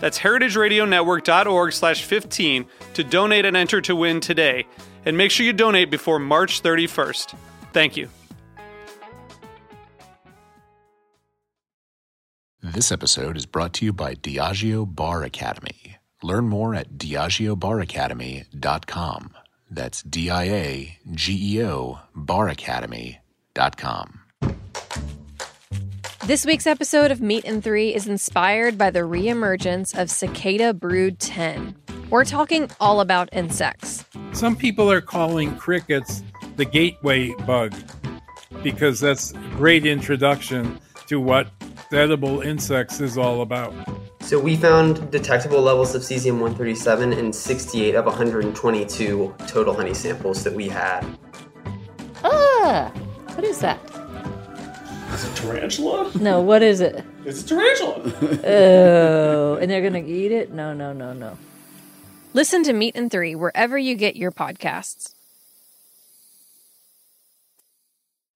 That's heritageradionetwork.org/15 to donate and enter to win today. And make sure you donate before March 31st. Thank you. This episode is brought to you by Diageo Bar Academy. Learn more at diageobaracademy.com. That's D-I-A-G-E-O baracademy.com. This week's episode of Meat in 3 is inspired by the reemergence of Cicada Brood 10. We're talking all about insects. Some people are calling crickets the gateway bug because that's a great introduction to what edible insects is all about. So we found detectable levels of cesium-137 in 68 of 122 total honey samples that we had. What is that? Is it tarantula? No, what is it? It's a tarantula. Oh, and they're going to eat it? No. Listen to Meat in 3 wherever you get your podcasts.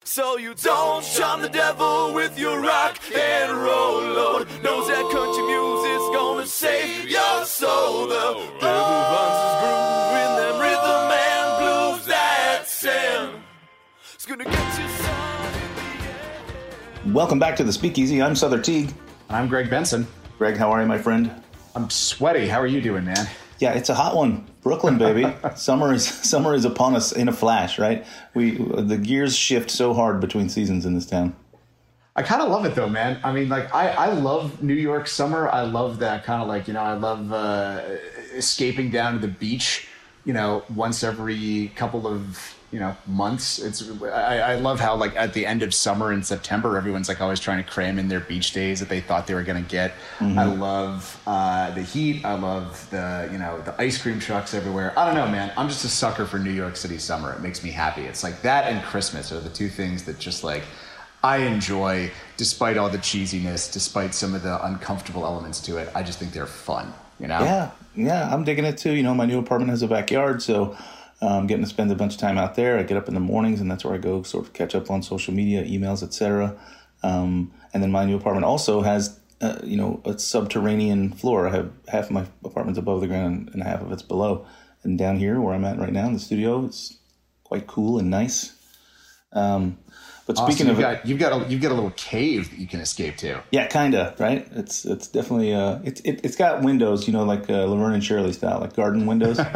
So you don't shun the devil with your rock and roll load. Knows that country music's gonna save your soul. The devil runs his groove in them rhythm and blues that's him. It's gonna get you some. Welcome back to The Speakeasy. I'm Sother Teague. And I'm Greg Benson. Greg, how are you, my friend? I'm sweaty. How are you doing, man? Yeah, it's a hot one. Brooklyn, baby. Summer is upon us in a flash, right? The gears shift so hard between seasons in this town. I kind of love it, though, man. I mean, like, I love New York summer. I love that kind of, like, you know, I love escaping down to the beach, you know, once every couple of months. I love how, like, at the end of summer in September, everyone's like always trying to cram in their beach days that they thought they were going to get. Mm-hmm. I love the heat. I love the ice cream trucks everywhere. I don't know, man. I'm just a sucker for New York City summer. It makes me happy. It's like that and Christmas are the two things that just, like, I enjoy despite all the cheesiness, despite some of the uncomfortable elements to it. I just think they're fun, you know? Yeah. I'm digging it too. You know, my new apartment has a backyard, so I'm getting to spend a bunch of time out there. I get up in the mornings, and that's where I go sort of catch up on social media, emails, etc. And then my new apartment also has, a subterranean floor. I have half of my apartment's above the ground and half of it's below. And down here where I'm at right now in the studio, it's quite cool and nice. But speaking of, you've got a little cave that you can escape to. Yeah, kinda, right? It's definitely it's got windows, like Laverne and Shirley style, like garden windows. They're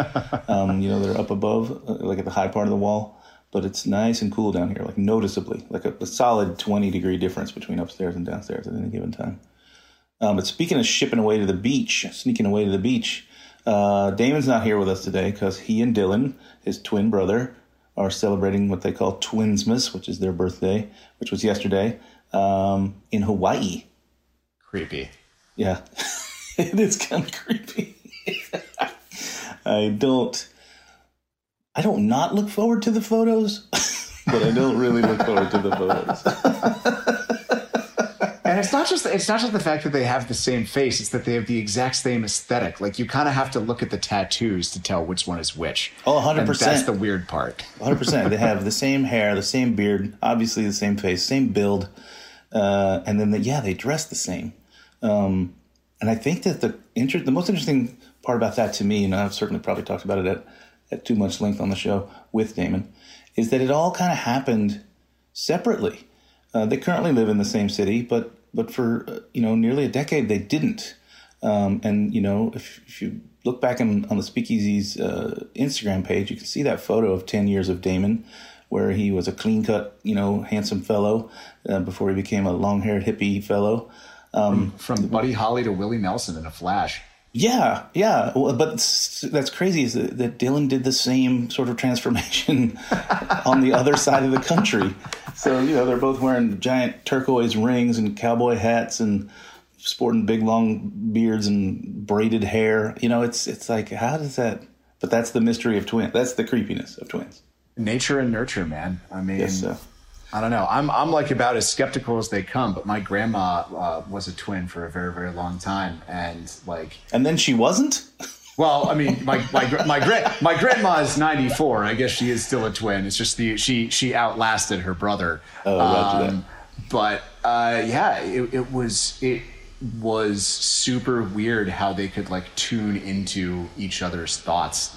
up above, like at the high part of the wall. But it's nice and cool down here, like noticeably, like a solid 20-degree difference between upstairs and downstairs at any given time. But speaking of sneaking away to the beach, Damon's not here with us today because he and Dylan, his twin brother, are celebrating what they call Twinsmas, which is their birthday, which was yesterday, in Hawaii. Creepy. Yeah. It is kind of creepy. I don't not look forward to the photos, but I don't really look forward to the photos. And it's not just the fact that they have the same face, it's that they have the exact same aesthetic. Like, you kind of have to look at the tattoos to tell which one is which. Oh, 100%. And that's the weird part. 100%. They have the same hair, the same beard, obviously the same face, same build. And then, they dress the same. And I think that the most interesting part about that to me, and I've certainly probably talked about it at too much length on the show with Damon, is that it all kind of happened separately. They currently live in the same city, but for, nearly a decade, they didn't. If you look back on the Speakeasy's Instagram page, you can see that photo of 10 years of Damon where he was a clean-cut, handsome fellow before he became a long-haired hippie fellow. From Buddy Holly to Willie Nelson in a flash. Yeah. Well, but that's crazy is that Dylan did the same sort of transformation on the other side of the country. So, they're both wearing giant turquoise rings and cowboy hats and sporting big, long beards and braided hair. It's like, how does that... But that's the mystery of twins. That's the creepiness of twins. Nature and nurture, man. I mean... Yes, so. I don't know. I'm like about as skeptical as they come, but my grandma was a twin for a very, very long time. And then she wasn't? Well, I mean, my grandma is 94. I guess she is still a twin. It's just she outlasted her brother. Oh, roger that. But it was super weird how they could tune into each other's thoughts.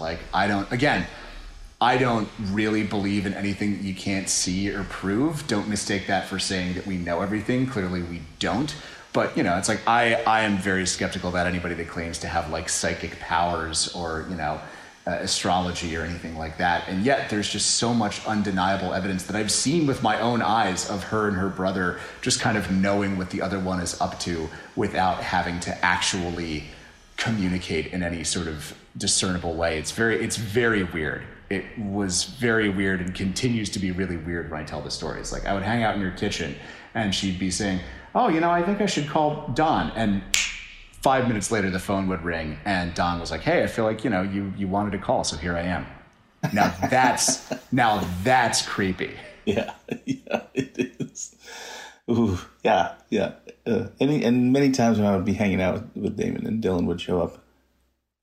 I don't really believe in anything that you can't see or prove. Don't mistake that for saying that we know everything. Clearly we don't. But, it's like I am very skeptical about anybody that claims to have psychic powers or, astrology or anything like that. And yet there's just so much undeniable evidence that I've seen with my own eyes of her and her brother just kind of knowing what the other one is up to without having to actually communicate in any sort of discernible way. It's very weird. It was very weird and continues to be really weird when I tell the stories. I would hang out in your kitchen and she'd be saying, oh, I think I should call Don. And 5 minutes later, the phone would ring and Don was like, hey, I feel like, you wanted to call. So here I am. Now that's creepy. Yeah, it is. Ooh, yeah. And many times when I would be hanging out with Damon and Dylan would show up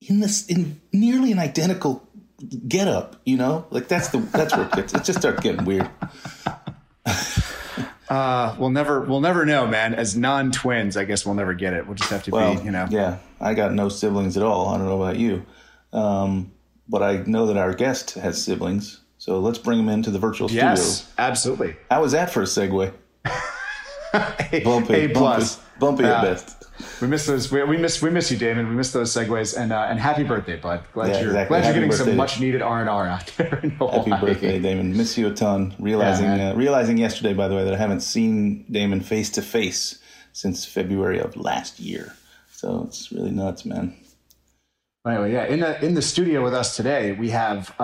in nearly an identical get up, that's where it just starts getting weird. We'll never know, man. As non-twins, I guess we'll never get it. We'll just have to be. Yeah, I got no siblings at all. I don't know about you, but I know that our guest has siblings. So let's bring them into the virtual studio. Yes, absolutely. How was that for a segue? Bumpy at best. We miss those. We miss you, Damon. We miss those segues. And happy birthday, bud. Glad you're getting some much needed R&R out there. Happy birthday, Damon. Miss you a ton. Realizing yesterday, by the way, that I haven't seen Damon face to face since February of last year. So it's really nuts, man. Anyway, yeah. In the studio with us today, we have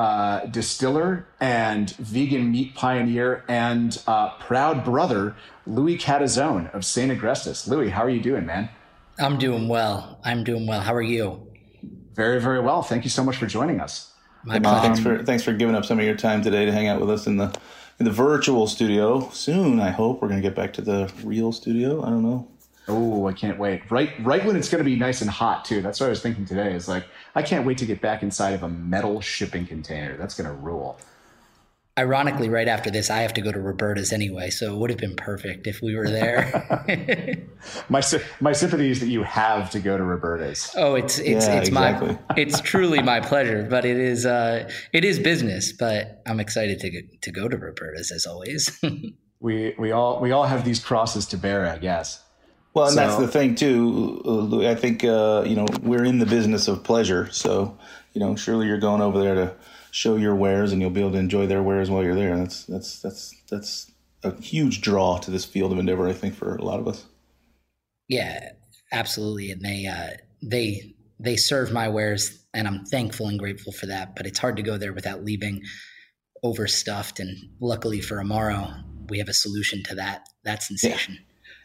distiller and vegan meat pioneer and proud brother Louis Catizone of St. Agrestis. Louis, how are you doing, man? I'm doing well. How are you? Very, very well. Thank you so much for joining us. My pleasure. Thanks for giving up some of your time today to hang out with us in the virtual studio. Soon, I hope we're going to get back to the real studio. I don't know. Oh, I can't wait. Right when it's going to be nice and hot, too. That's what I was thinking today. It's like, I can't wait to get back inside of a metal shipping container. That's going to rule. Ironically, right after this, I have to go to Roberta's anyway, so it would have been perfect if we were there. My sympathy is that you have to go to Roberta's. Oh, it's truly my pleasure, but it is business. But I'm excited to go to Roberta's as always. we all have these crosses to bear, I guess. Well, and that's the thing too. I think we're in the business of pleasure, so surely you're going over there to show your wares, and you'll be able to enjoy their wares while you're there. That's a huge draw to this field of endeavor, I think, for a lot of us. Yeah, absolutely. And they serve my wares, and I'm thankful and grateful for that. But it's hard to go there without leaving overstuffed. And luckily for Amaro, we have a solution to that sensation.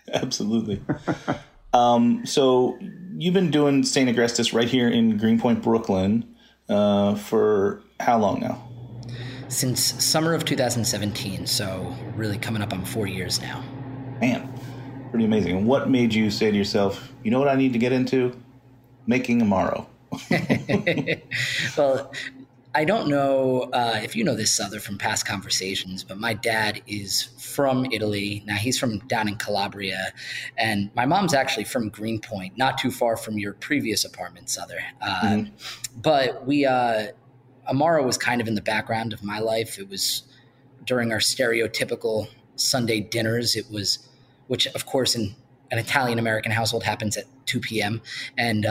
Yeah, absolutely. So you've been doing St. Agrestis right here in Greenpoint, Brooklyn, for how long now? Since summer of 2017, so really coming up on 4 years now. Man, pretty amazing. And what made you say to yourself, you know what I need to get into? Making Amaro. Well, I don't know if you know this, Sother, from past conversations, but my dad is from Italy. Now, he's from down in Calabria, and my mom's actually from Greenpoint, not too far from your previous apartment, Sother. But we... Amaro was kind of in the background of my life. It was during our stereotypical Sunday dinners. It was, which of course in an Italian American household happens at 2 p.m. And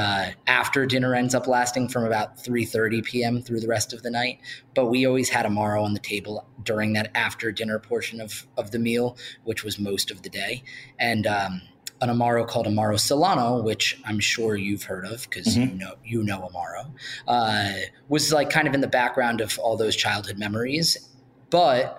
after dinner ends up lasting from about 3:30 p.m. through the rest of the night. But we always had Amaro on the table during that after dinner portion of the meal, which was most of the day. And an Amaro called Amaro Silano, which I'm sure you've heard of because you know Amaro, was like kind of in the background of all those childhood memories. But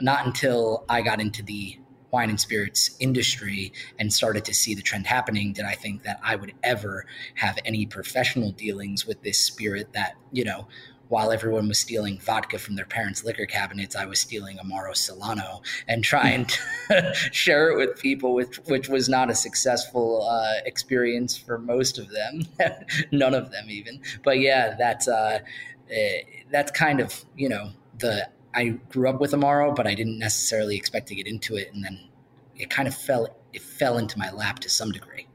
not until I got into the wine and spirits industry and started to see the trend happening did I think that I would ever have any professional dealings with this spirit that, you know, while everyone was stealing vodka from their parents' liquor cabinets, I was stealing Amaro Silano and trying to share it with people, which was not a successful experience for most of them, none of them even. But yeah, that's kind of, you know, I grew up with Amaro, but I didn't necessarily expect to get into it. And then it kind of fell into my lap to some degree.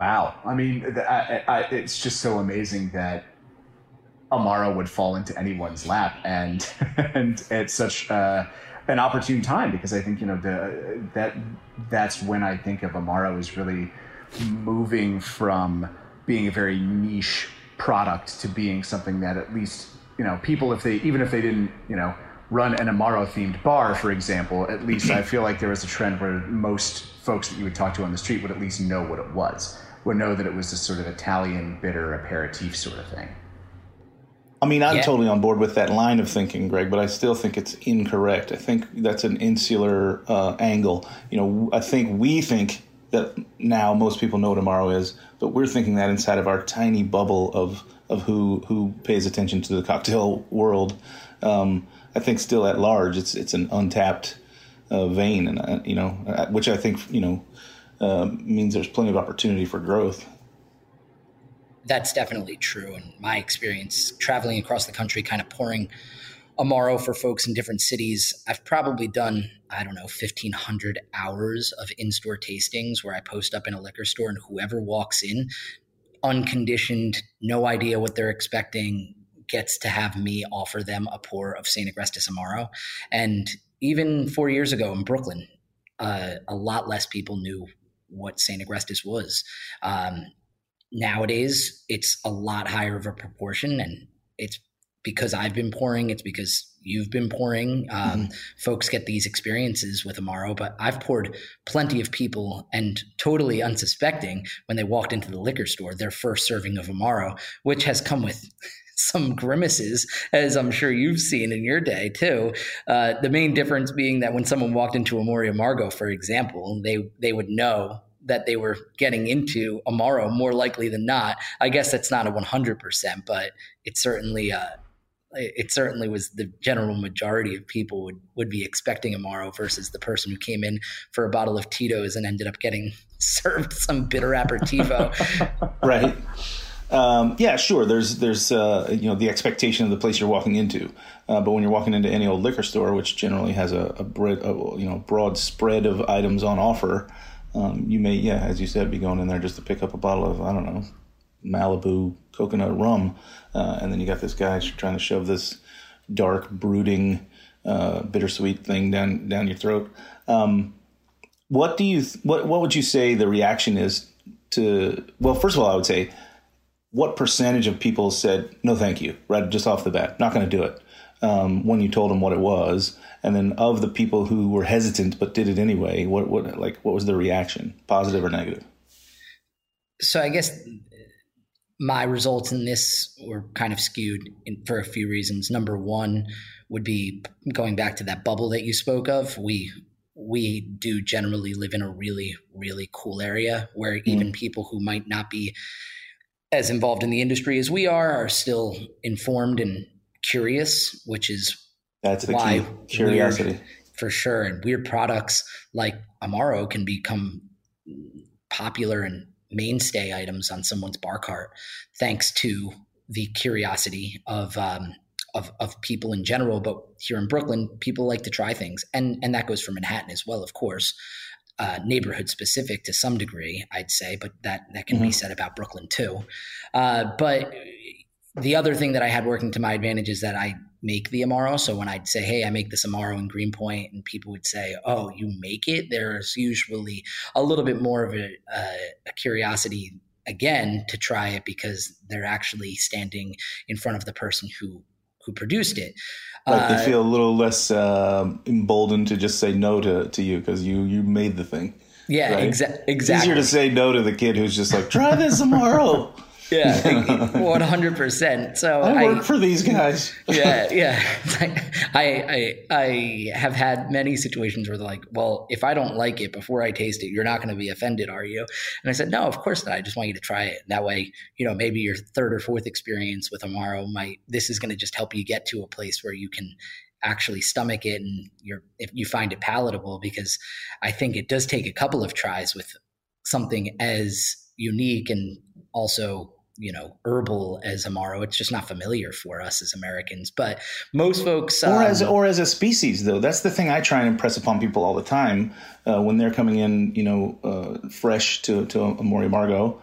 Wow. I mean, it's just so amazing that Amaro would fall into anyone's lap and at such an opportune time, because I think, you know, that's when I think of Amaro is really moving from being a very niche product to being something that at least, you know, people, even if they didn't, you know, run an Amaro themed bar, for example, at least I feel like there was a trend where most folks that you would talk to on the street would at least know what it was, would know that it was this sort of Italian bitter aperitif sort of thing. I mean, I'm totally on board with that line of thinking, Greg, but I still think it's incorrect. I think that's an insular angle. You know, I think we think that now most people know what Amaro is, but we're thinking that inside of our tiny bubble of who pays attention to the cocktail world. I think still at large, it's an untapped vein, and you know, which I think, you know, means there's plenty of opportunity for growth. That's definitely true. And my experience traveling across the country, kind of pouring Amaro for folks in different cities, I've probably done, I don't know, 1,500 hours of in-store tastings where I post up in a liquor store and whoever walks in, unconditioned, no idea what they're expecting, gets to have me offer them a pour of St. Agrestis Amaro. And even 4 years ago in Brooklyn, a lot less people knew what St. Agrestis was. Nowadays, it's a lot higher of a proportion, and it's because I've been pouring, it's because you've been pouring. Folks get these experiences with Amaro, but I've poured plenty of people, and totally unsuspecting, when they walked into the liquor store, their first serving of Amaro, which has come with some grimaces, as I'm sure you've seen in your day too. The main difference being that when someone walked into Amor y Amargo, for example, they would know that they were getting into Amaro more likely than not. I guess that's not a 100%, but it certainly was the general majority of people would be expecting Amaro versus the person who came in for a bottle of Tito's and ended up getting served some bitter aperitivo. Right. Yeah, sure. There's you know, the expectation of the place you're walking into, but when you're walking into any old liquor store, which generally has a broad spread of items on offer, you may, as you said, be going in there just to pick up a bottle of, I don't know, Malibu coconut rum, and then you got this guy trying to shove this dark, brooding, bittersweet thing down your throat. What would you say the reaction is to? Well, first of all, I would say, what percentage of people said, no, thank you, right, just off the bat, not going to do it, when you told them what it was? And then of the people who were hesitant but did it anyway, what was the reaction, positive or negative? So I guess my results in this were kind of skewed for a few reasons. Number one would be going back to that bubble that you spoke of. We do generally live in a really, really cool area where even people who might not be as involved in the industry as we are still informed and curious, which is that's the why key. Curiosity weird, for sure. And weird products like Amaro can become popular and mainstay items on someone's bar cart, thanks to the curiosity of people in general. But here in Brooklyn, people like to try things, and that goes for Manhattan as well, of course. Neighborhood specific to some degree, I'd say, but that can be said about Brooklyn too. But the other thing that I had working to my advantage is that I make the Amaro. So when I'd say, hey, I make this Amaro in Greenpoint, and people would say, oh, you make it? There's usually a little bit more of a curiosity again to try it, because they're actually standing in front of the person who produced it. Like they feel a little less emboldened to just say no to you because you made the thing. Yeah, right? Exactly. Easier to say no to the kid who's just like, try this tomorrow. Yeah, 100%. So I work for these guys. Yeah. I have had many situations where they're like, well, if I don't like it before I taste it, you're not going to be offended, are you? And I said, no, of course not. I just want you to try it. That way, maybe your third or fourth experience with Amaro this is going to just help you get to a place where you can actually stomach it and if you find it palatable, because I think it does take a couple of tries with something as unique and also herbal as Amaro. It's just not familiar for us as Americans, but most folks or as a species, though. That's the thing I try and impress upon people all the time when they're coming in, fresh to Amor y Amargo,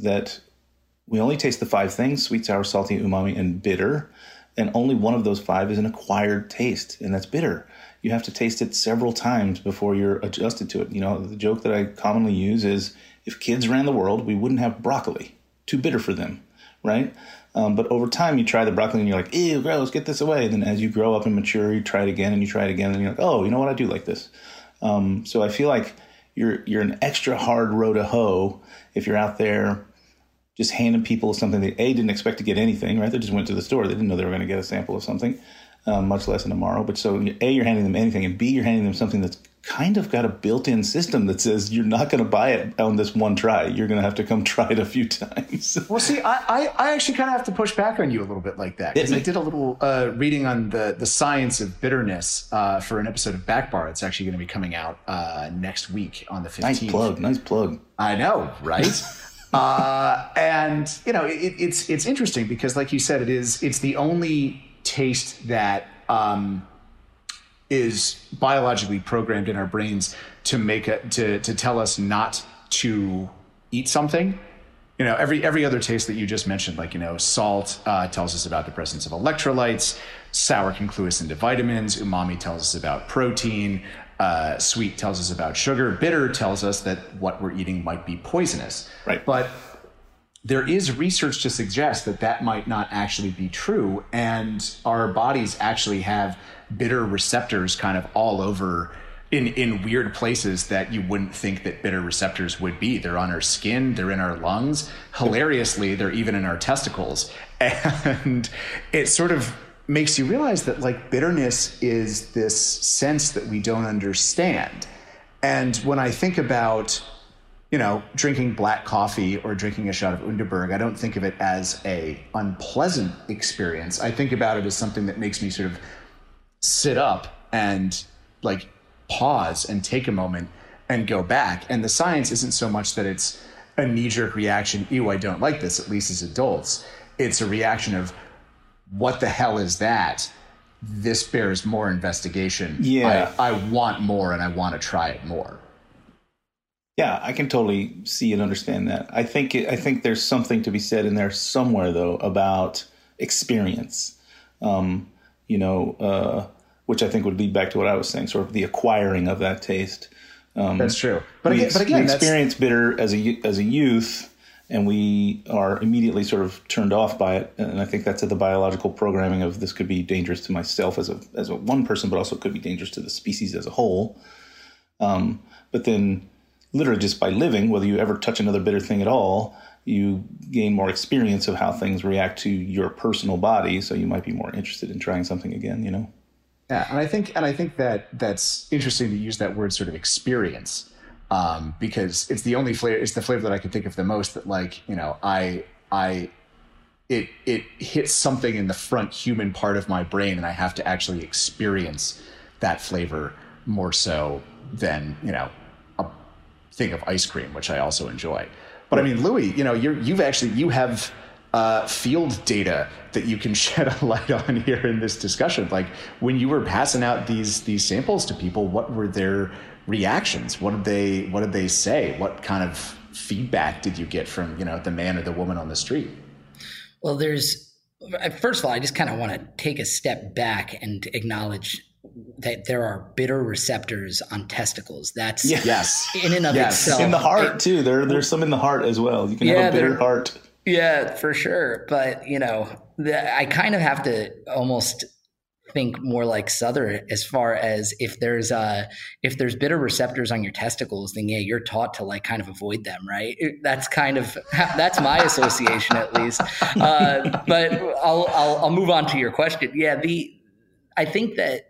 that we only taste the five things: sweet, sour, salty, umami, and bitter. And only one of those five is an acquired taste, and that's bitter. You have to taste it several times before you're adjusted to it. The joke that I commonly use is, if kids ran the world, we wouldn't have broccoli. Too bitter for them, right? But over time, you try the broccoli and you're like, ew, gross, get this away. And then as you grow up and mature, you try it again and you try it again. And you're like, oh, you know what? I do like this. So I feel like you're an extra hard row to hoe if you're out there just handing people something they, A, didn't expect to get anything, right? They just went to the store. They didn't know they were going to get a sample of something, much less an Amaro. But so A, you're handing them anything, and B, you're handing them something that's kind of got a built-in system that says you're not going to buy it on this one try. You're going to have to come try it a few times. Well, see, I actually kind of have to push back on you a little bit like that, because I did a little reading on the science of bitterness for an episode of Back Bar. It's actually going to be coming out next week on the 15th. Nice plug. I know, right? And it's interesting because, like you said, it's the only taste that is biologically programmed in our brains to make it to tell us not to eat something. Every other taste that you just mentioned, like salt tells us about the presence of electrolytes, sour can clue us into vitamins, umami tells us about protein, sweet tells us about sugar, bitter tells us that what we're eating might be poisonous. Right. But there is research to suggest that might not actually be true, and our bodies actually have bitter receptors kind of all over in weird places that you wouldn't think that bitter receptors would be. They're on our skin, they're in our lungs. Hilariously, they're even in our testicles. And it sort of makes you realize that bitterness is this sense that we don't understand. And when I think about drinking black coffee or drinking a shot of Underberg, I don't think of it as an unpleasant experience. I think about it as something that makes me sort of sit up and pause and take a moment and go back. And the science isn't so much that it's a knee-jerk reaction, ew, I don't like this, at least as adults. It's a reaction of, what the hell is that? This bears more investigation. Yeah. I want more, and I want to try it more. Yeah, I can totally see and understand that. I think there's something to be said in there somewhere, though, about experience, which I think would lead back to what I was saying, sort of the acquiring of that taste. That's true. But again, we experience bitter as a youth, and we are immediately sort of turned off by it. And I think that's the biological programming of this could be dangerous to myself as a one person, but also could be dangerous to the species as a whole. But then, literally just by living, whether you ever touch another bitter thing at all, you gain more experience of how things react to your personal body. So you might be more interested in trying something again, Yeah, and I think that's interesting to use that word, sort of experience, because it's the only flavor. It's the flavor that I can think of the most that, it hits something in the front human part of my brain, and I have to actually experience that flavor more so than thing of ice cream, which I also enjoy. But I mean, Louis, you have field data that you can shed a light on here in this discussion. Like, when you were passing out these samples to people, what were their reactions? What did they say? What kind of feedback did you get from the man or the woman on the street? Well, there's First of all, I just kind of want to take a step back and acknowledge that there are bitter receptors on testicles. That's yes, in and of itself. In the heart too. There's some in the heart as well. You can have a bitter heart. Yeah, for sure. But you know, I kind of have to almost think more like Sother as far as if there's bitter receptors on your testicles, then yeah, you're taught to like kind of avoid them, right? That's my association at least. But I'll move on to your question. Yeah, I think that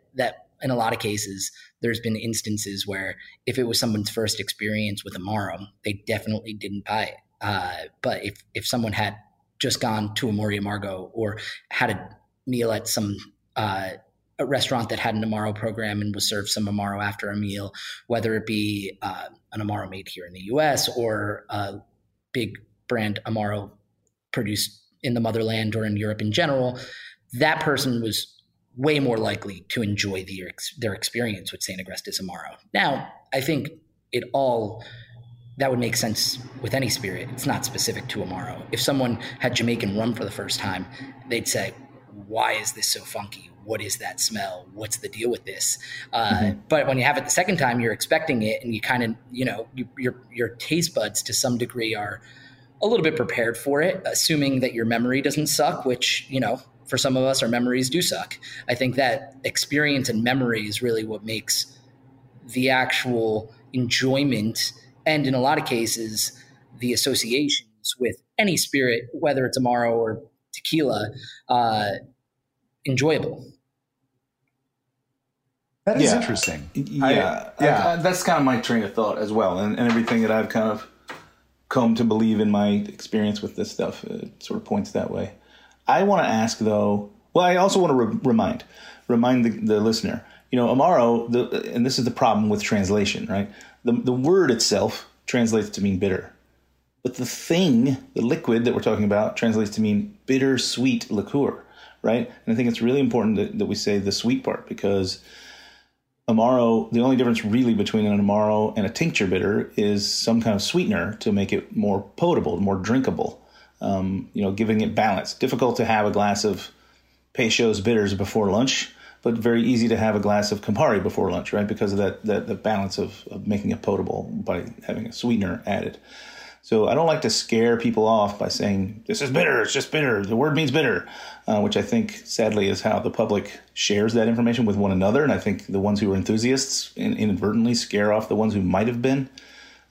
in a lot of cases, there's been instances where if it was someone's first experience with Amaro, they definitely didn't buy it. But if someone had just gone to Amor y Amargo or had a meal at some a restaurant that had an Amaro program and was served some Amaro after a meal, whether it be an Amaro made here in the U.S. or a big brand Amaro produced in the motherland or in Europe in general, that person was way more likely to enjoy their experience with St. Agrestis Amaro. Now, I think that would make sense with any spirit. It's not specific to Amaro. If someone had Jamaican rum for the first time, they'd say, why is this so funky? What is that smell? What's the deal with this? But when you have it the second time, you're expecting it and you kind of, you know, your taste buds to some degree are a little bit prepared for it, assuming that your memory doesn't suck, which, you know, for some of us, our memories do suck. I think that experience and memory is really what makes the actual enjoyment and in a lot of cases, the associations with any spirit, whether it's Amaro or tequila, enjoyable. That is interesting. That's kind of my train of thought as well. And everything that I've kind of come to believe in my experience with this stuff sort of points that way. I want to ask, though, well, I also want to remind the listener, you know, Amaro, and this is the problem with translation, right? The word itself translates to mean bitter. But the thing, the liquid that we're talking about, translates to mean bittersweet liqueur, right? And I think it's really important that we say the sweet part, because Amaro, the only difference really between an Amaro and a tincture bitter is some kind of sweetener to make it more potable, more drinkable. You know, giving it balance. Difficult to have a glass of Peychaud's bitters before lunch, but very easy to have a glass of Campari before lunch, right? Because of the balance of making it potable by having a sweetener added. So I don't like to scare people off by saying, this is bitter, it's just bitter, the word means bitter, which I think, sadly, is how the public shares that information with one another. And I think the ones who are enthusiasts inadvertently scare off the ones who might have been.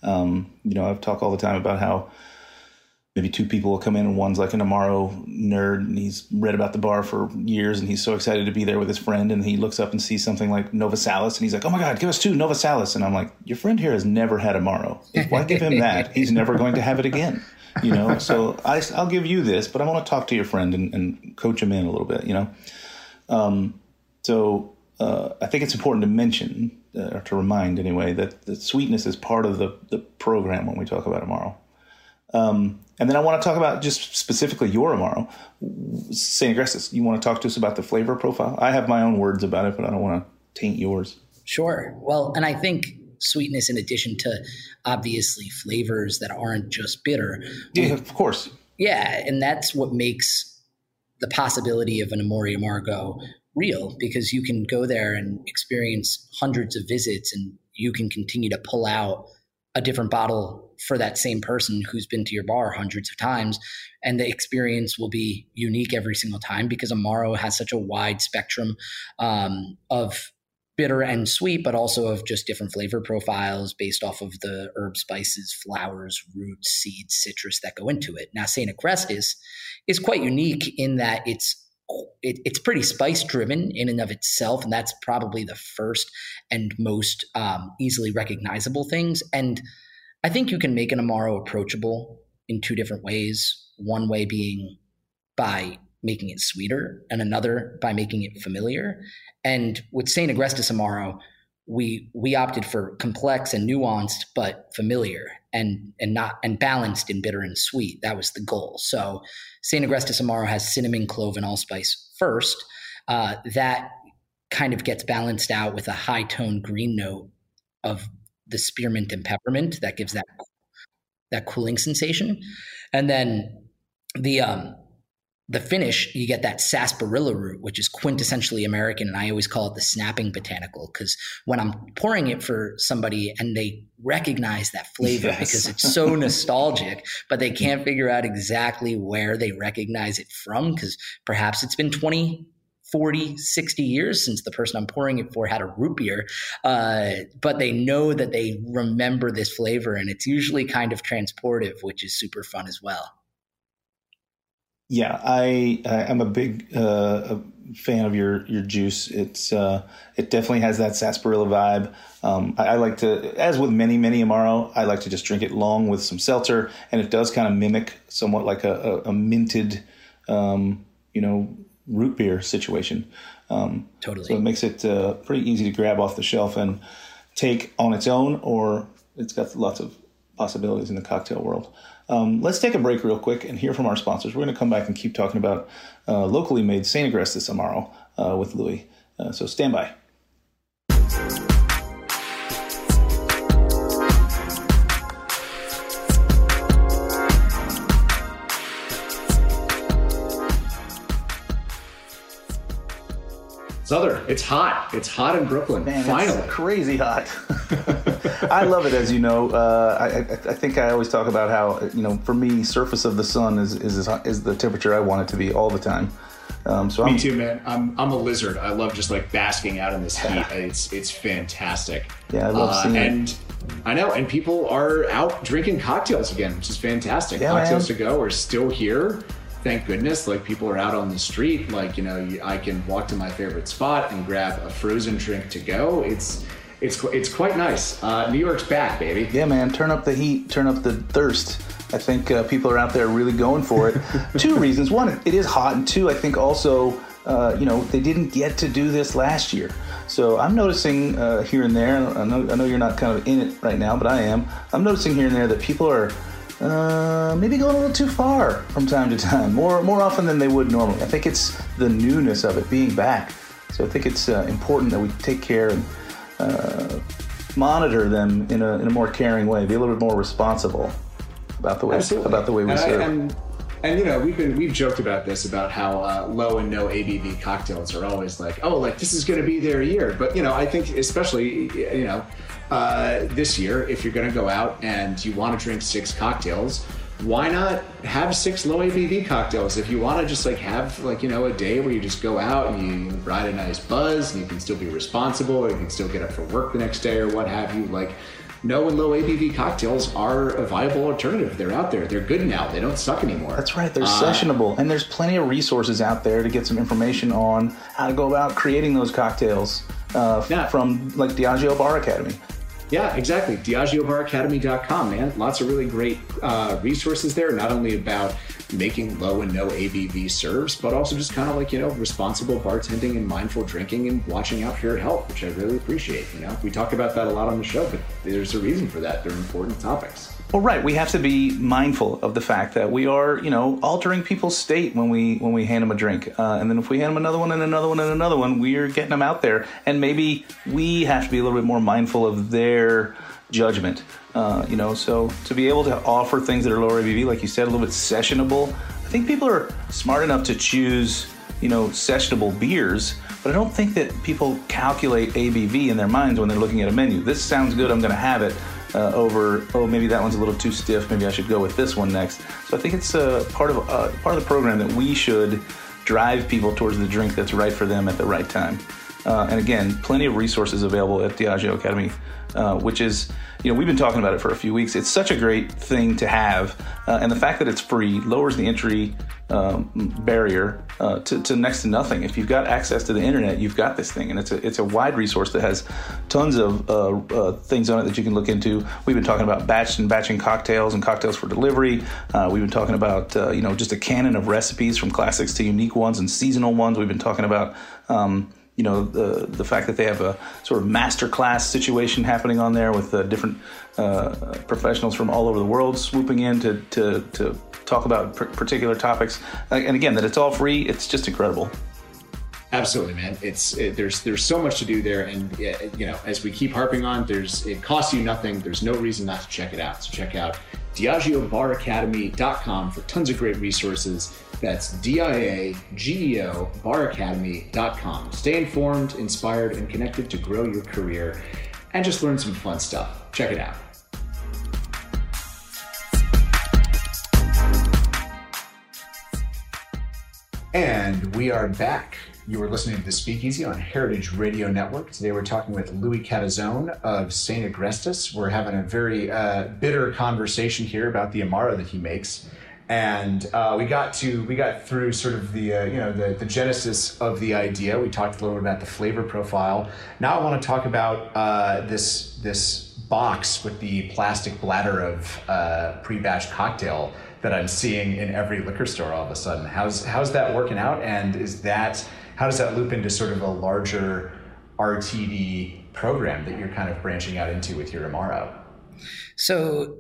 You know, I've talked all the time about how maybe two people will come in and one's like an Amaro nerd and he's read about the bar for years and he's so excited to be there with his friend and he looks up and sees something like Nova Salis and he's like, oh my God, give us two Nova Salis. And I'm like, your friend here has never had Amaro. Why give him that? He's never going to have it again. You know, so I'll give you this, but I want to talk to your friend and coach him in a little bit, you know. I think it's important to mention or to remind anyway that the sweetness is part of the program when we talk about Amaro. And then I want to talk about just specifically your Amaro, St. Agrestis. You want to talk to us about the flavor profile? I have my own words about it, but I don't want to taint yours. Sure. Well, and I think sweetness in addition to obviously flavors that aren't just bitter. Yeah, of course. Yeah, and that's what makes the possibility of an Amor y Amargo real, because you can go there and experience hundreds of visits and you can continue to pull out a different bottle for that same person who's been to your bar hundreds of times. And the experience will be unique every single time because Amaro has such a wide spectrum of bitter and sweet, but also of just different flavor profiles based off of the herb, spices, flowers, roots, seeds, citrus that go into it. Now, St. Agrestis is quite unique in that it's pretty spice driven in and of itself. And that's probably the first and most easily recognizable things. And I think you can make an Amaro approachable in two different ways. One way being by making it sweeter and another by making it familiar. And with St. Agrestis Amaro, we opted for complex and nuanced, but familiar and balanced in bitter and sweet. That was the goal. So St. Agrestis Amaro has cinnamon, clove, and allspice first. That kind of gets balanced out with a high tone green note of the spearmint and peppermint that gives that cooling sensation. And then the the finish, you get that sarsaparilla root, which is quintessentially American. And I always call it the snapping botanical, because when I'm pouring it for somebody and they recognize that flavor, yes, because it's so nostalgic, but they can't figure out exactly where they recognize it from, because perhaps it's been 20, 40, 60 years since the person I'm pouring it for had a root beer, but they know that they remember this flavor, and it's usually kind of transportive, which is super fun as well. Yeah, I'm a big fan of your juice. It definitely has that sarsaparilla vibe. I like to, as with many Amaro, I like to just drink it long with some seltzer, and it does kind of mimic somewhat like a minted, root beer situation. Totally. So it makes it pretty easy to grab off the shelf and take on its own, or it's got lots of possibilities in the cocktail world. Let's take a break real quick and hear from our sponsors. We're going to come back and keep talking about locally made St. Agrestis Amaro with Louis. So stand by. Sother, it's hot. It's hot in Brooklyn. Man, finally. It's crazy hot. I love it, as you know. I think I always talk about how, for me, surface of the sun is the temperature I want it to be all the time. Me too, man. I'm a lizard. I love just like basking out in this heat. It's fantastic. Yeah, I love seeing it. I know, and people are out drinking cocktails again, which is fantastic. Yeah, cocktails to go are still here. Thank goodness, like people are out on the street. Like, I can walk to my favorite spot and grab a frozen drink to go. It's quite nice. New York's back, baby. Yeah, man. Turn up the heat. Turn up the thirst. I think people are out there really going for it. 2 reasons. 1, it is hot. And 2, I think also, they didn't get to do this last year. So I'm noticing here and there, I know you're not kind of in it right now, but I am. I'm noticing here and there that people are maybe going a little too far from time to time, more often than they would normally. I think it's the newness of it being back. So I think it's important that we take care and monitor them in a more caring way, be a little bit more responsible about the way we serve. And we've joked about this, about how low and no ABV cocktails are always like, oh, like this is going to be their year. But I think especially this year, if you're going to go out and you want to drink 6 cocktails, why not have 6 low ABV cocktails? If you want to just like have a day where you just go out and you ride a nice buzz and you can still be responsible, or you can still get up for work the next day or what have you, like. No and low ABV cocktails are a viable alternative. They're out there. They're good now. They don't suck anymore. That's right. They're sessionable. And there's plenty of resources out there to get some information on how to go about creating those cocktails from like Diageo Bar Academy. Yeah, exactly. DiageoBarAcademy.com, man. Lots of really great resources there, not only about making low and no ABV serves, but also just kind of like, responsible bartending and mindful drinking and watching out for your health, which I really appreciate. We talk about that a lot on the show, but there's a reason for that. They're important topics. Well, right. We have to be mindful of the fact that we are, altering people's state when we hand them a drink. And then if we hand them another one and another one and another one, we're getting them out there. And maybe we have to be a little bit more mindful of their judgment. So to be able to offer things that are lower ABV, like you said, a little bit sessionable. I think people are smart enough to choose, sessionable beers, but I don't think that people calculate ABV in their minds when they're looking at a menu. This sounds good, I'm going to have it over, oh, maybe that one's a little too stiff, maybe I should go with this one next. So I think it's part of the program that we should drive people towards the drink that's right for them at the right time. And again, plenty of resources available at Diageo Academy, which is, we've been talking about it for a few weeks. It's such a great thing to have. And the fact that it's free lowers the entry barrier to next to nothing. If you've got access to the internet, you've got this thing. And it's a wide resource that has tons of things on it that you can look into. We've been talking about batching cocktails and cocktails for delivery. We've been talking about, just a canon of recipes from classics to unique ones and seasonal ones. We've been talking about the fact that they have a sort of masterclass situation happening on there with different professionals from all over the world swooping in to talk about particular topics. And again, that it's all free. It's just incredible. Absolutely, man. There's so much to do there. And, as we keep harping on, it costs you nothing. There's no reason not to check it out. So check out DiageoBarAcademy.com for tons of great resources. That's D-I-A-G-E-O baracademy.com. Stay informed, inspired, and connected to grow your career and just learn some fun stuff. Check it out. And we are back. You are listening to The Speakeasy on Heritage Radio Network. Today we're talking with Louis Catizone of St. Agrestis. We're having a very bitter conversation here about the Amaro that he makes. And we got through sort of the genesis of the idea. We talked a little bit about the flavor profile. Now I want to talk about this box with the plastic bladder of pre-batched cocktail that I'm seeing in every liquor store all of a sudden. How's that working out? And how does that loop into sort of a larger RTD program that you're kind of branching out into with your Amaro? So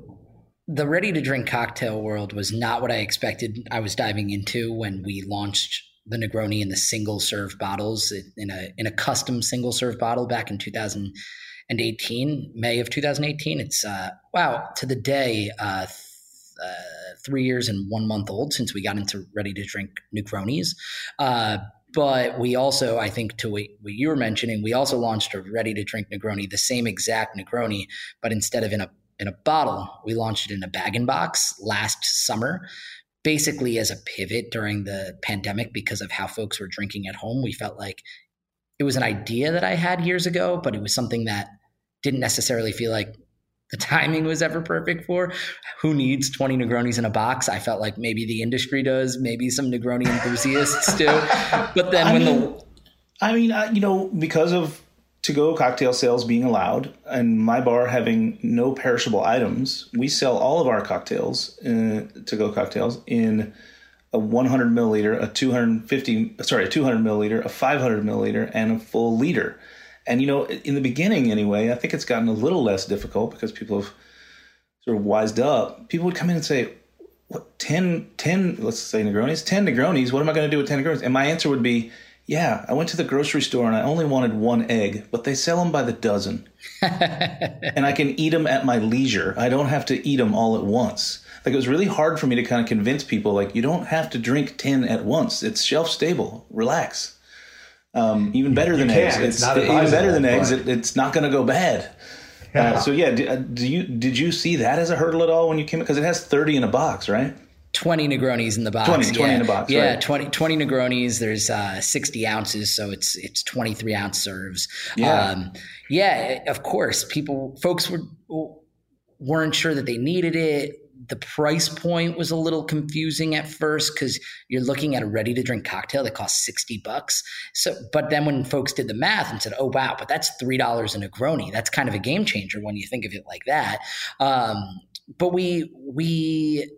the ready-to-drink cocktail world was not what I expected I was diving into when we launched the Negroni in the single-serve bottles, in a custom single-serve bottle back in 2018, May of 2018. It's, wow, to the day, 3 years and 1 month old since we got into ready-to-drink Negronis. But we also, I think to what you were mentioning, we also launched a ready-to-drink Negroni, the same exact Negroni, but instead of in a bottle, we launched it in a bag-in-box last summer, basically as a pivot during the pandemic because of how folks were drinking at home. We felt like it was an idea that I had years ago, but it was something that didn't necessarily feel like the timing was ever perfect for. Who needs 20 Negronis in a box? I felt like maybe the industry does, maybe some Negroni enthusiasts do. But then because of to-go cocktail sales being allowed and my bar having no perishable items, we sell all of our cocktails, to-go cocktails, in a 100 milliliter, a 200 milliliter, a 500 milliliter, and a full liter. And, in the beginning anyway, I think it's gotten a little less difficult because people have sort of wised up. People would come in and say, what, 10, let's say Negronis, 10 Negronis, what am I going to do with 10 Negronis? And my answer would be, yeah, I went to the grocery store and I only wanted one egg, but they sell them by the dozen. And I can eat them at my leisure. I don't have to eat them all at once. Like, it was really hard for me to kind of convince people, like, you don't have to drink 10 at once. It's shelf stable. Relax. Even better than eggs. It's not going to go bad. Yeah. Did you see that as a hurdle at all when you came in? Because it has 30 in a box, right? 20 Negronis in the box. 20 in a box. Yeah, right. 20 Negronis. There's 60 ounces, so it's 23 ounce serves. Yeah, of course. Folks weren't sure that they needed it. The price point was a little confusing at first because you're looking at a ready-to-drink cocktail that costs $60. So, but then when folks did the math and said, "Oh wow, but that's $3 in a Negroni," that's kind of a game changer when you think of it like that. But we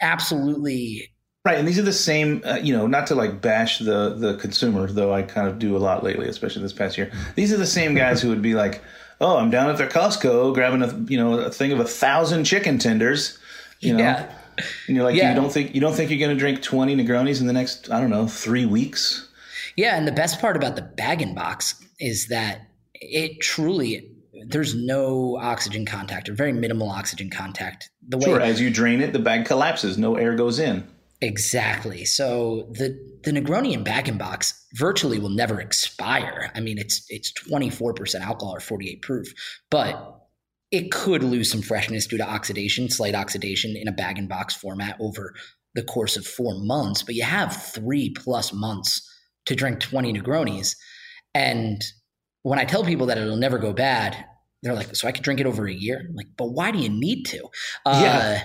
absolutely right, and these are the same. Not to like bash the consumer, though I kind of do a lot lately, especially this past year. These are the same guys who would be like, "Oh, I'm down at their Costco grabbing a thing of 1,000 chicken tenders," and you're like, yeah. you don't think you're going to drink 20 Negronis in the next 3 weeks? Yeah, and the best part about the bag-in-box is that it truly. There's no oxygen contact or very minimal oxygen contact. As you drain it, the bag collapses. No air goes in. Exactly. So the Negroni in bag-in-box virtually will never expire. I mean, it's 24% alcohol or 48 proof, but it could lose some freshness due to oxidation, slight oxidation in a bag-in-box format over the course of 4 months. But you have 3+ months to drink 20 Negronis. And when I tell people that it'll never go bad, they're like, "So I could drink it over a year?" I'm like, but why do you need to? But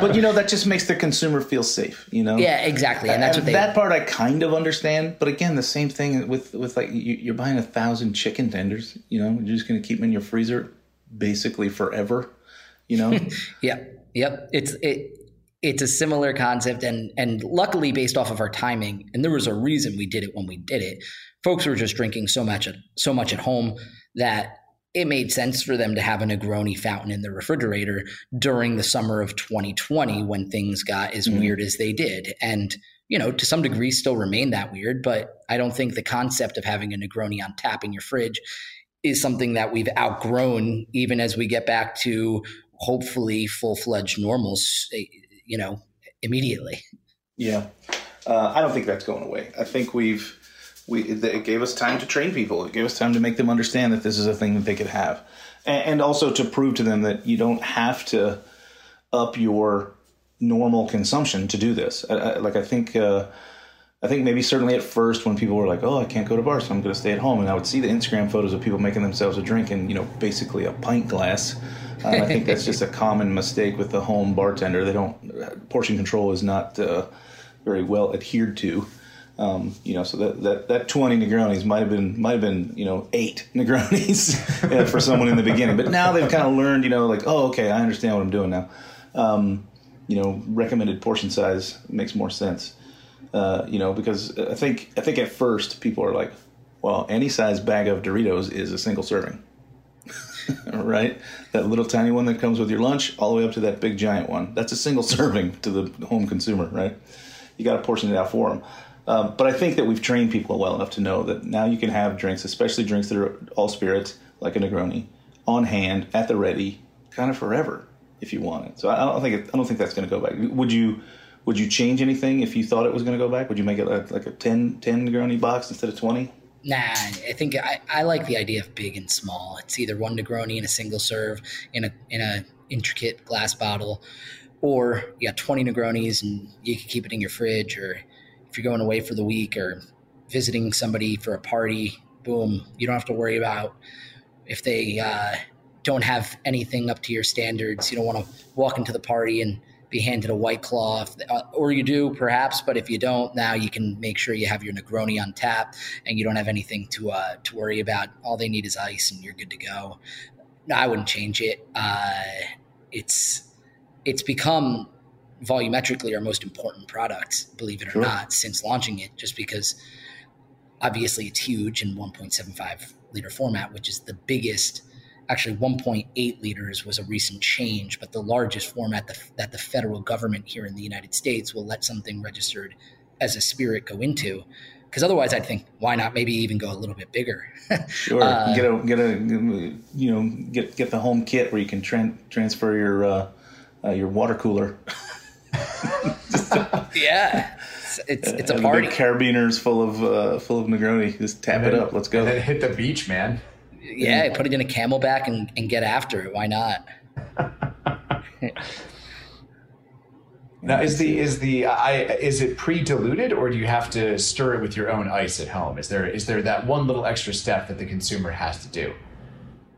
that just makes the consumer feel safe, Yeah, exactly. And that's that part I kind of understand. But again, the same thing with like you're buying 1,000 chicken tenders, you're just going to keep them in your freezer basically forever, Yeah. Yep. It's a similar concept. And luckily, based off of our timing, and there was a reason we did it when we did it, folks were just drinking so much at home that it made sense for them to have a Negroni fountain in the refrigerator during the summer of 2020 when things got as weird as they did. And, to some degree still remain that weird, but I don't think the concept of having a Negroni on tap in your fridge is something that we've outgrown even as we get back to hopefully full-fledged normals, you know, immediately. Yeah. I don't think that's going away. I think it gave us time to train people. It gave us time to make them understand that this is a thing that they could have. And also to prove to them that you don't have to up your normal consumption to do this. I think maybe certainly at first when people were like, oh, I can't go to bars, so I'm going to stay at home. And I would see the Instagram photos of people making themselves a drink and, you know, basically a pint glass. I think that's just a common mistake with the home bartender. They don't – portion control is not very well adhered to. You know, so that 20 Negronis might have been, you know, 8 Negronis for someone in the beginning. But now they've kind of learned, you know, like, oh, okay, I understand what I'm doing now. You know, recommended portion size makes more sense. You know, because I think at first people are like, well, any size bag of Doritos is a single serving, right? That little tiny one that comes with your lunch all the way up to that big giant one. That's a single serving to the home consumer, right? You got to portion it out for them. But I think that we've trained people well enough to know that now you can have drinks, especially drinks that are all spirits, like a Negroni, on hand at the ready, kind of forever if you want it. So I don't think that's going to go back. Would you change anything if you thought it was going to go back? Would you make it like a 10 Negroni box instead of 20? Nah, I think I like the idea of big and small. It's either one Negroni in a single serve in a intricate glass bottle, or you got 20 Negronis and you can keep it in your fridge, or if you're going away for the week or visiting somebody for a party, boom, you don't have to worry about if they don't have anything up to your standards. You don't want to walk into the party and be handed a White Claw, or you do perhaps, but if you don't, now you can make sure you have your Negroni on tap and you don't have anything to worry about. All they need is ice and you're good to go. No, I wouldn't change it. It's become volumetrically our most important product, believe it or not, since launching it, just because obviously it's huge in 1.75 liter format, which is the biggest. Actually, 1.8 liters was a recent change, but the largest format that the federal government here in the United States will let something registered as a spirit go into. Because otherwise, I'd think, why not? Maybe even go a little bit bigger. Sure, get the home kit where you can transfer your water cooler. Yeah. It's a party. Big carabiners full of Negroni. Just tap it up. Let's go. And then hit the beach, man. Yeah, put it in a Camelback and get after it. Why not? Now, is it pre-diluted, or do you have to stir it with your own ice at home? Is there that one little extra step that the consumer has to do?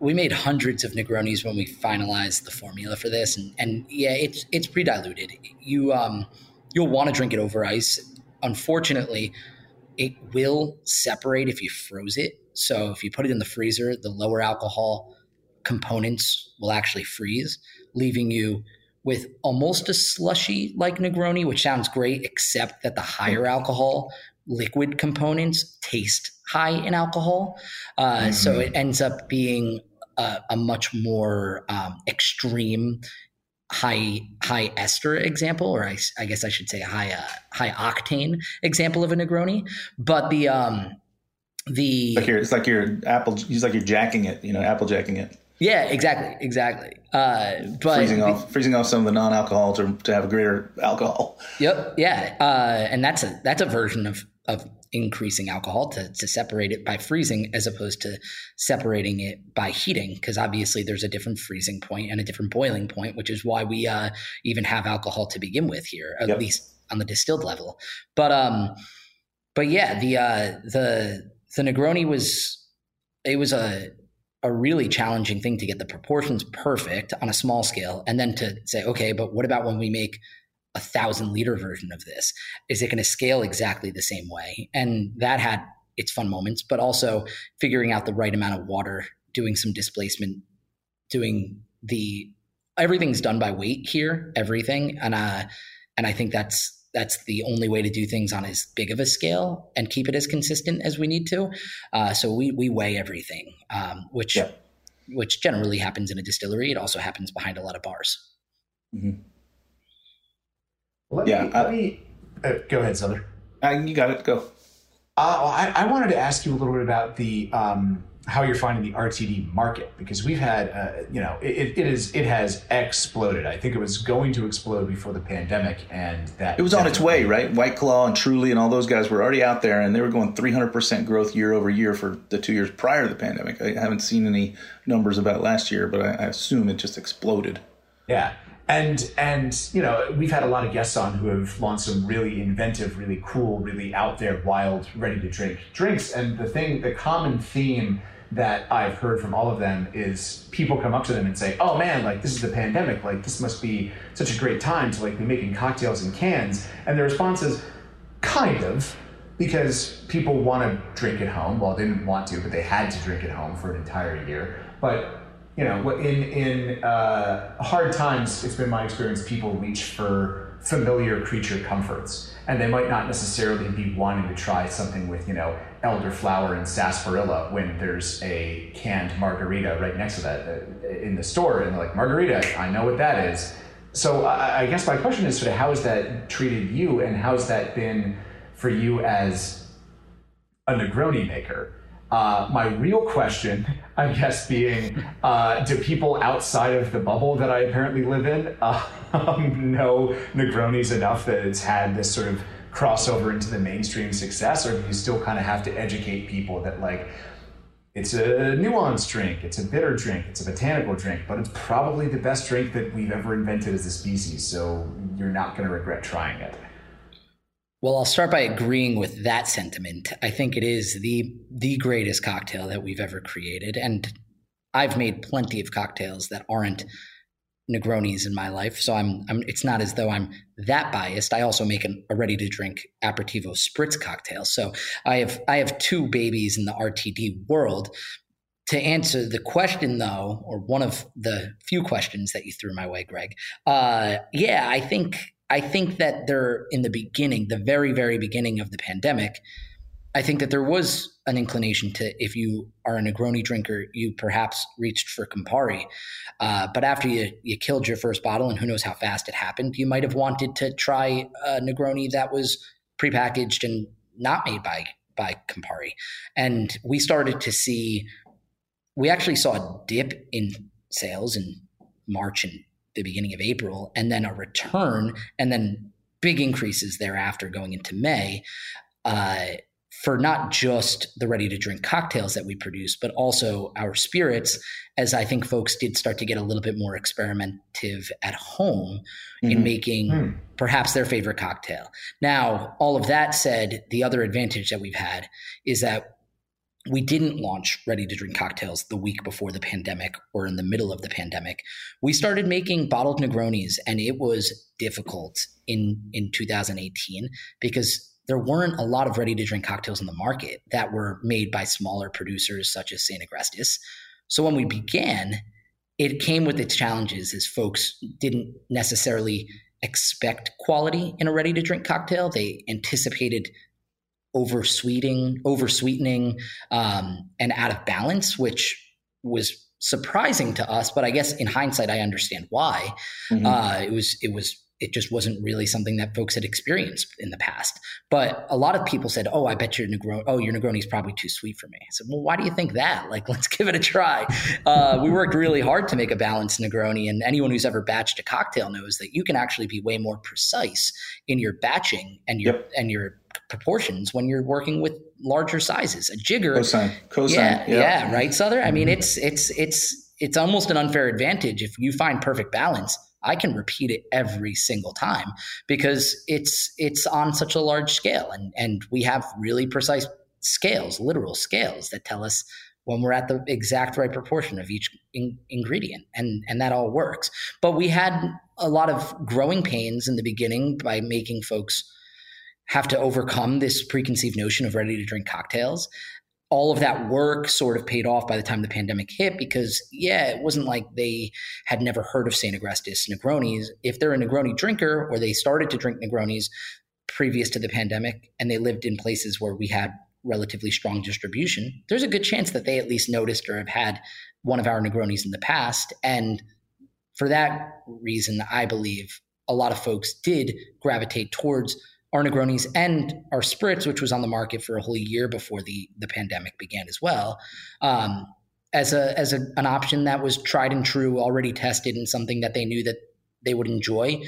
We made hundreds of Negronis when we finalized the formula for this, and yeah, it's pre-diluted. You'll want to drink it over ice. Unfortunately, it will separate if you froze it. So if you put it in the freezer, the lower alcohol components will actually freeze, leaving you with almost a slushy like Negroni, which sounds great, except that the higher alcohol liquid components taste high in alcohol. So it ends up being a much more extreme high ester example, or I guess I should say high octane example of a Negroni. But the... It's like you're jacking it, you know, apple jacking it. Yeah, exactly. But freezing off some of the non-alcohol to have a greater alcohol. Yep. Yeah. And that's a version of increasing alcohol to separate it by freezing, as opposed to separating it by heating, because obviously there's a different freezing point and a different boiling point, which is why we even have alcohol to begin with here, at least on the distilled level. But yeah, the Negroni was a really challenging thing to get the proportions perfect on a small scale, and then to say, okay, but what about when we make 1,000 liter version of this? Is it going to scale exactly the same way? And that had its fun moments, but also figuring out the right amount of water, doing some displacement, everything's done by weight here, everything, and I think that's the only way to do things on as big of a scale and keep it as consistent as we need to. So we weigh everything, which generally happens in a distillery. It also happens behind a lot of bars. Mm-hmm. Let me go ahead, Sother. You got it. Go. I wanted to ask you a little bit about the how you're finding the RTD market, because we've had, it has exploded. I think it was going to explode before the pandemic, and that it was on its way, right? White Claw and Truly and all those guys were already out there, and they were going 300% growth year over year for the 2 years prior to the pandemic. I haven't seen any numbers about last year, but I assume it just exploded. Yeah. And you know, we've had a lot of guests on who have launched some really inventive, really cool, really out there, wild, ready to drink drinks. And the common theme that I've heard from all of them is people come up to them and say, "Oh man, like this is the pandemic. Like this must be such a great time to like be making cocktails in cans." And the response is, kind of, because people want to drink at home. Well, they didn't want to, but they had to drink at home for an entire year. But you know, in hard times, it's been my experience, people reach for familiar creature comforts, and they might not necessarily be wanting to try something with, you know, elderflower and sarsaparilla when there's a canned margarita right next to that in the store, and they're like, margarita, I know what that is. So I guess my question is sort of, how has that treated you, and how's that been for you as a Negroni maker? My real question, I guess, being, do people outside of the bubble that I apparently live in know Negronis enough that it's had this sort of crossover into the mainstream success, or do you still kind of have to educate people that, like, it's a nuanced drink, it's a bitter drink, it's a botanical drink, but it's probably the best drink that we've ever invented as a species, so you're not going to regret trying it? Well, I'll start by agreeing with that sentiment. I think it is the greatest cocktail that we've ever created. And I've made plenty of cocktails that aren't Negronis in my life, so I'm it's not as though I'm that biased. I also make a ready-to-drink aperitivo spritz cocktail. So I have two babies in the RTD world. To answer the question, though, or one of the few questions that you threw my way, Greg, yeah, I think that there, in the beginning, the very, very beginning of the pandemic, I think that there was an inclination to, if you are a Negroni drinker, you perhaps reached for Campari. But after you killed your first bottle, and who knows how fast it happened, you might have wanted to try a Negroni that was prepackaged and not made by Campari. And we actually saw a dip in sales in March and the beginning of April, and then a return, and then big increases thereafter going into May, for not just the ready-to-drink cocktails that we produce, but also our spirits, as I think folks did start to get a little bit more experimentative at home in making perhaps their favorite cocktail. Now, all of that said, the other advantage that we've had is that we didn't launch ready-to-drink cocktails the week before the pandemic or in the middle of the pandemic. We started making bottled Negronis, and it was difficult in 2018 because there weren't a lot of ready-to-drink cocktails in the market that were made by smaller producers such as St. Agrestis. So when we began, it came with its challenges, as folks didn't necessarily expect quality in a ready-to-drink cocktail. They anticipated oversweetening, and out of balance, which was surprising to us. But I guess in hindsight, I understand why. It just wasn't really something that folks had experienced in the past. But a lot of people said, "Oh, I bet your Negroni is probably too sweet for me." I said, "Well, why do you think that? Like, let's give it a try." We worked really hard to make a balanced Negroni, and anyone who's ever batched a cocktail knows that you can actually be way more precise in your batching and your proportions when you're working with larger sizes. A jigger, cosine, yeah, right, Sother? I mean, it's almost an unfair advantage if you find perfect balance. I can repeat it every single time because it's on such a large scale, and we have really precise scales, literal scales, that tell us when we're at the exact right proportion of each ingredient, and that all works. But we had a lot of growing pains in the beginning by making folks have to overcome this preconceived notion of ready-to-drink cocktails. All of that work sort of paid off by the time the pandemic hit because, yeah, it wasn't like they had never heard of St. Agrestis Negronis. If they're a Negroni drinker or they started to drink Negronis previous to the pandemic and they lived in places where we had relatively strong distribution, there's a good chance that they at least noticed or have had one of our Negronis in the past. And for that reason, I believe a lot of folks did gravitate towards our Negronis and our Spritz, which was on the market for a whole year before the pandemic began as well, as an option that was tried and true, already tested, and something that they knew that they would enjoy.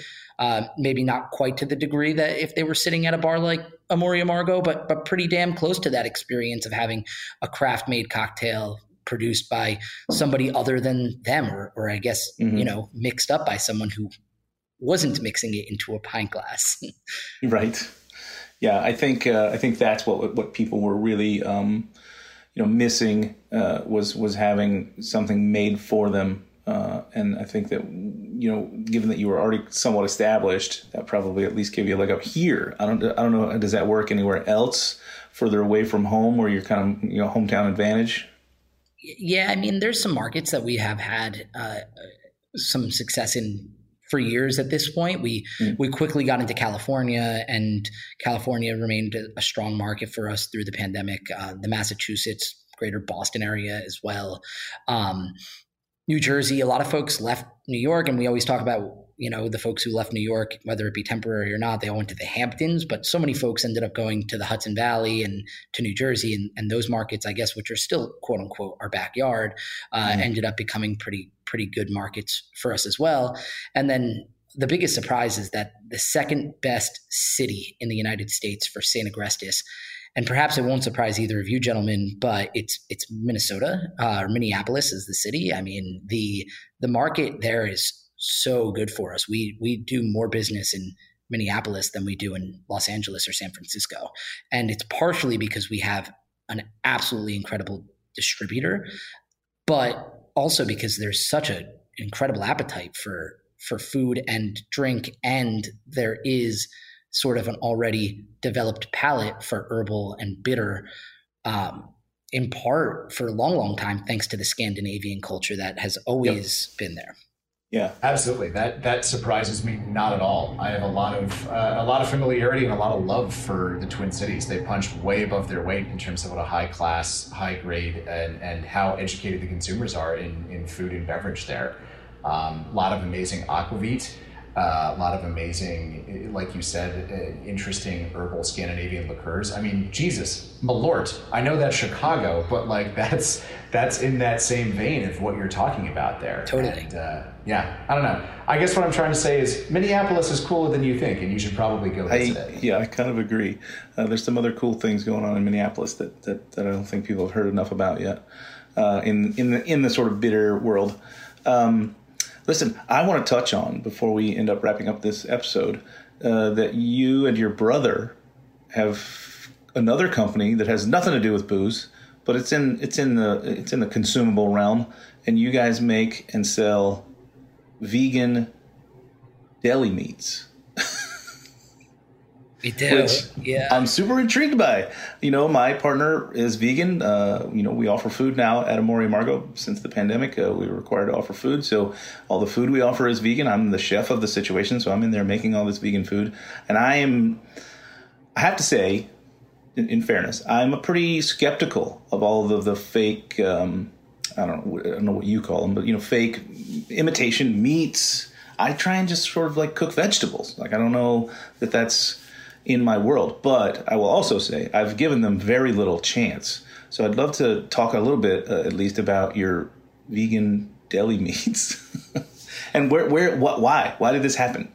Maybe not quite to the degree that if they were sitting at a bar like Amor y Amargo, but pretty damn close to that experience of having a craft-made cocktail produced by somebody other than them, or I guess, you know, mixed up by someone who wasn't mixing it into a pint glass. Right. Yeah, I think that's what people were really missing, was having something made for them. And I think that, given that you were already somewhat established, that probably at least gave you a leg up here. I don't know. Does that work anywhere else further away from home where you're kind of, hometown advantage? Yeah. I mean, there's some markets that we have had, some success in for years at this point. We quickly got into California, and California remained a strong market for us through the pandemic. The Massachusetts, greater Boston area as well. New Jersey, a lot of folks left New York, and we always talk about, the folks who left New York, whether it be temporary or not, they all went to the Hamptons, but so many folks ended up going to the Hudson Valley and to New Jersey, and those markets, I guess, which are still, quote unquote, our backyard, ended up becoming pretty good markets for us as well. And then the biggest surprise is that the second best city in the United States for St. Agrestis, and perhaps it won't surprise either of you gentlemen, but it's Minnesota, or Minneapolis is the city. I mean, the market there is so good for us. We do more business in Minneapolis than we do in Los Angeles or San Francisco. And it's partially because we have an absolutely incredible distributor, but also because there's such an incredible appetite for food and drink, and there is sort of an already developed palate for herbal and bitter, in part for a long, long time, thanks to the Scandinavian culture that has always been there. Yeah, absolutely. That surprises me not at all. I have a lot of familiarity and a lot of love for the Twin Cities. They punch way above their weight in terms of what a high class, high grade, and how educated the consumers are in food and beverage there. A lot of amazing aquavit. A lot of amazing, like you said, interesting herbal Scandinavian liqueurs. I mean, Jesus, Malort. I know that's Chicago, but like that's in that same vein of what you're talking about there. Totally. And, I don't know. I guess what I'm trying to say is Minneapolis is cooler than you think, and you should probably go visit it. Yeah, I kind of agree. There's some other cool things going on in Minneapolis that I don't think people have heard enough about yet, in the sort of bitter world. Listen, I want to touch on, before we end up wrapping up this episode, that you and your brother have another company that has nothing to do with booze, but it's in the consumable realm, and you guys make and sell vegan deli meats. We do. Which I'm super intrigued by. My partner is vegan. We offer food now at Amor y Amargo. Since the pandemic, we were required to offer food. So all the food we offer is vegan. I'm the chef of the situation, so I'm in there making all this vegan food. And I have to say, in fairness, I'm pretty skeptical of all of the fake, I don't know what you call them, but, fake imitation meats. I try and just sort of like cook vegetables. Like, I don't know that that's in my world, but I will also say I've given them very little chance. So I'd love to talk a little bit, at least, about your vegan deli meats and why did this happen?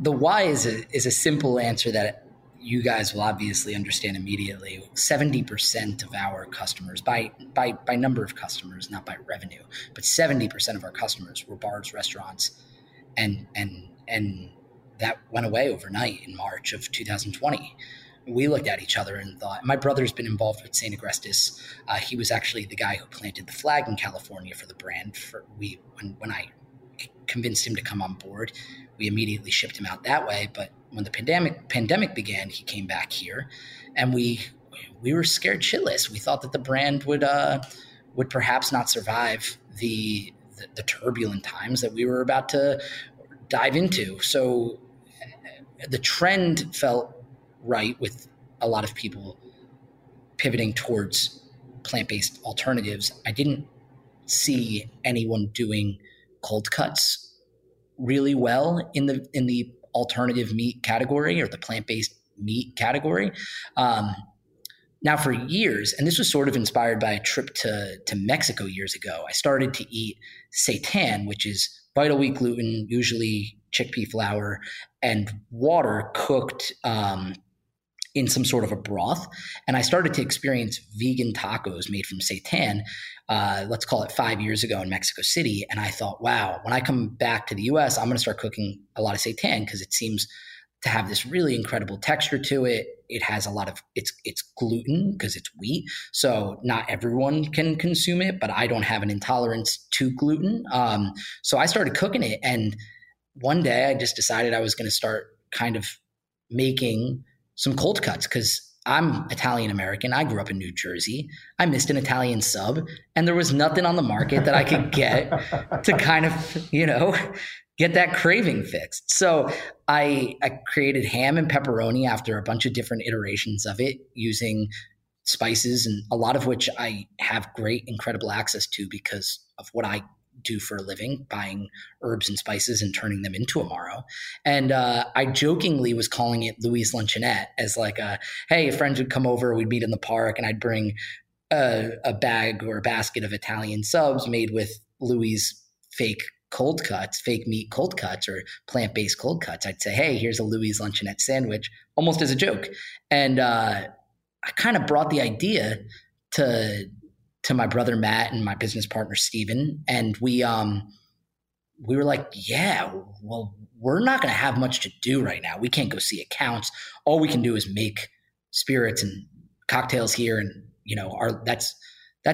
The why is a simple answer that you guys will obviously understand immediately. 70% of our customers, by number of customers, not by revenue, but 70% of our customers were bars, restaurants, and that went away overnight in March of 2020. We looked at each other and thought, my brother's been involved with St. Agrestis. He was actually the guy who planted the flag in California for the brand. When I convinced him to come on board, we immediately shipped him out that way. But when the pandemic began, he came back here, and we were scared shitless. We thought that the brand would perhaps not survive the turbulent times that we were about to dive into. So the trend felt right with a lot of people pivoting towards plant-based alternatives. I didn't see anyone doing cold cuts really well in the alternative meat category or the plant-based meat category. Now for years, and this was sort of inspired by a trip to Mexico years ago, I started to eat seitan, which is vital wheat gluten, usually chickpea flour, and water cooked in some sort of a broth. And I started to experience vegan tacos made from seitan, let's call it 5 years ago in Mexico City. And I thought, wow, when I come back to the US, I'm going to start cooking a lot of seitan because it seems to have this really incredible texture to it. It has a lot of, it's gluten because it's wheat. So not everyone can consume it, but I don't have an intolerance to gluten. So I started cooking it. And one day I just decided I was going to start kind of making some cold cuts because I'm Italian American. I grew up in New Jersey. I missed an Italian sub and there was nothing on the market that I could get to kind of, you know, get that craving fixed. So I created ham and pepperoni after a bunch of different iterations of it using spices, and a lot of which I have great, incredible access to because of what I do for a living, buying herbs and spices and turning them into Amaro. And I jokingly was calling it Louis Luncheonette as like a, hey, friends would come over, we'd meet in the park and I'd bring a bag or a basket of Italian subs made with Louis fake cold cuts, fake meat cold cuts or plant-based cold cuts. I'd say, hey, here's a Louis Luncheonette sandwich, almost as a joke. And I kind of brought the idea to my brother Matt and my business partner Steven, and we were like, yeah, well, we're not going to have much to do right now. We can't go see accounts. All we can do is make spirits and cocktails here, and you know, that's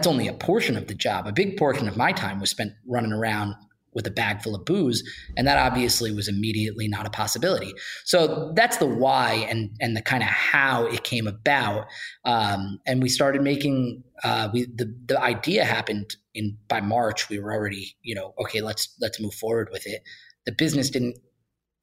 only a portion of the job. A big portion of my time was spent running around with a bag full of booze, and that obviously was immediately not a possibility. So that's the why and the kind of how it came about. And we started making. The idea happened by March. We were already, you know, okay, let's move forward with it. The business didn't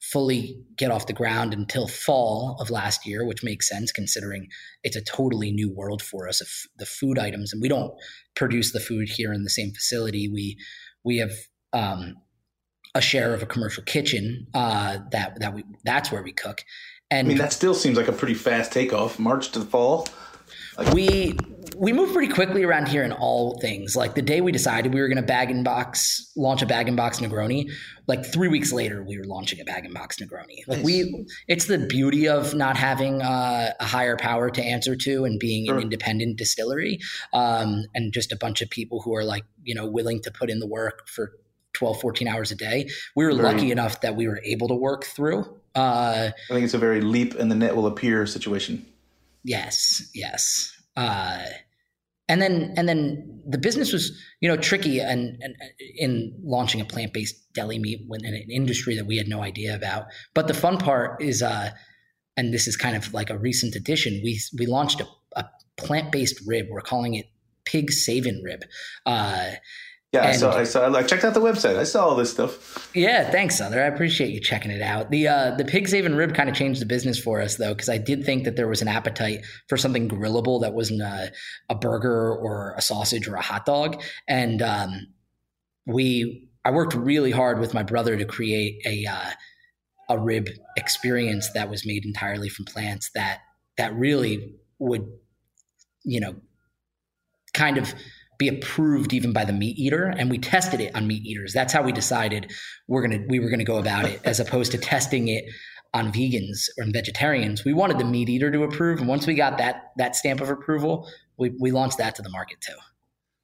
fully get off the ground until fall of last year, which makes sense considering it's a totally new world for us. If the food items, and we don't produce the food here in the same facility. We have a share of a commercial kitchen that's where we cook. And I mean, that still seems like a pretty fast takeoff, March to the fall. Like, we move pretty quickly around here in all things. Like the day we decided we were going to launch a bag-in-box Negroni, like 3 weeks later we were launching a bag-in-box Negroni. Like nice. It's the beauty of not having a higher power to answer to and being an independent distillery, and just a bunch of people who are like, you know, willing to put in the work for 12, 14 hours a day. We were lucky enough that we were able to work through. I think it's a very leap and the net will appear situation. Yes. Yes. And then the business was, you know, tricky and in launching a plant-based deli meat in an industry that we had no idea about. But the fun part is, and this is kind of like a recent addition, we launched a plant-based rib. We're calling it pig savin rib. Yeah, I checked out the website. I saw all this stuff. Yeah, thanks, Sother. I appreciate you checking it out. The pig savin' rib kind of changed the business for us, though, because I did think that there was an appetite for something grillable that wasn't a burger or a sausage or a hot dog. And I worked really hard with my brother to create a rib experience that was made entirely from plants that really would, you know, kind of be approved even by the meat eater. And we tested it on meat eaters. That's how we decided we were going to go about it, as opposed to testing it on vegans or on vegetarians. We wanted the meat eater to approve. And once we got that stamp of approval, we launched that to the market too.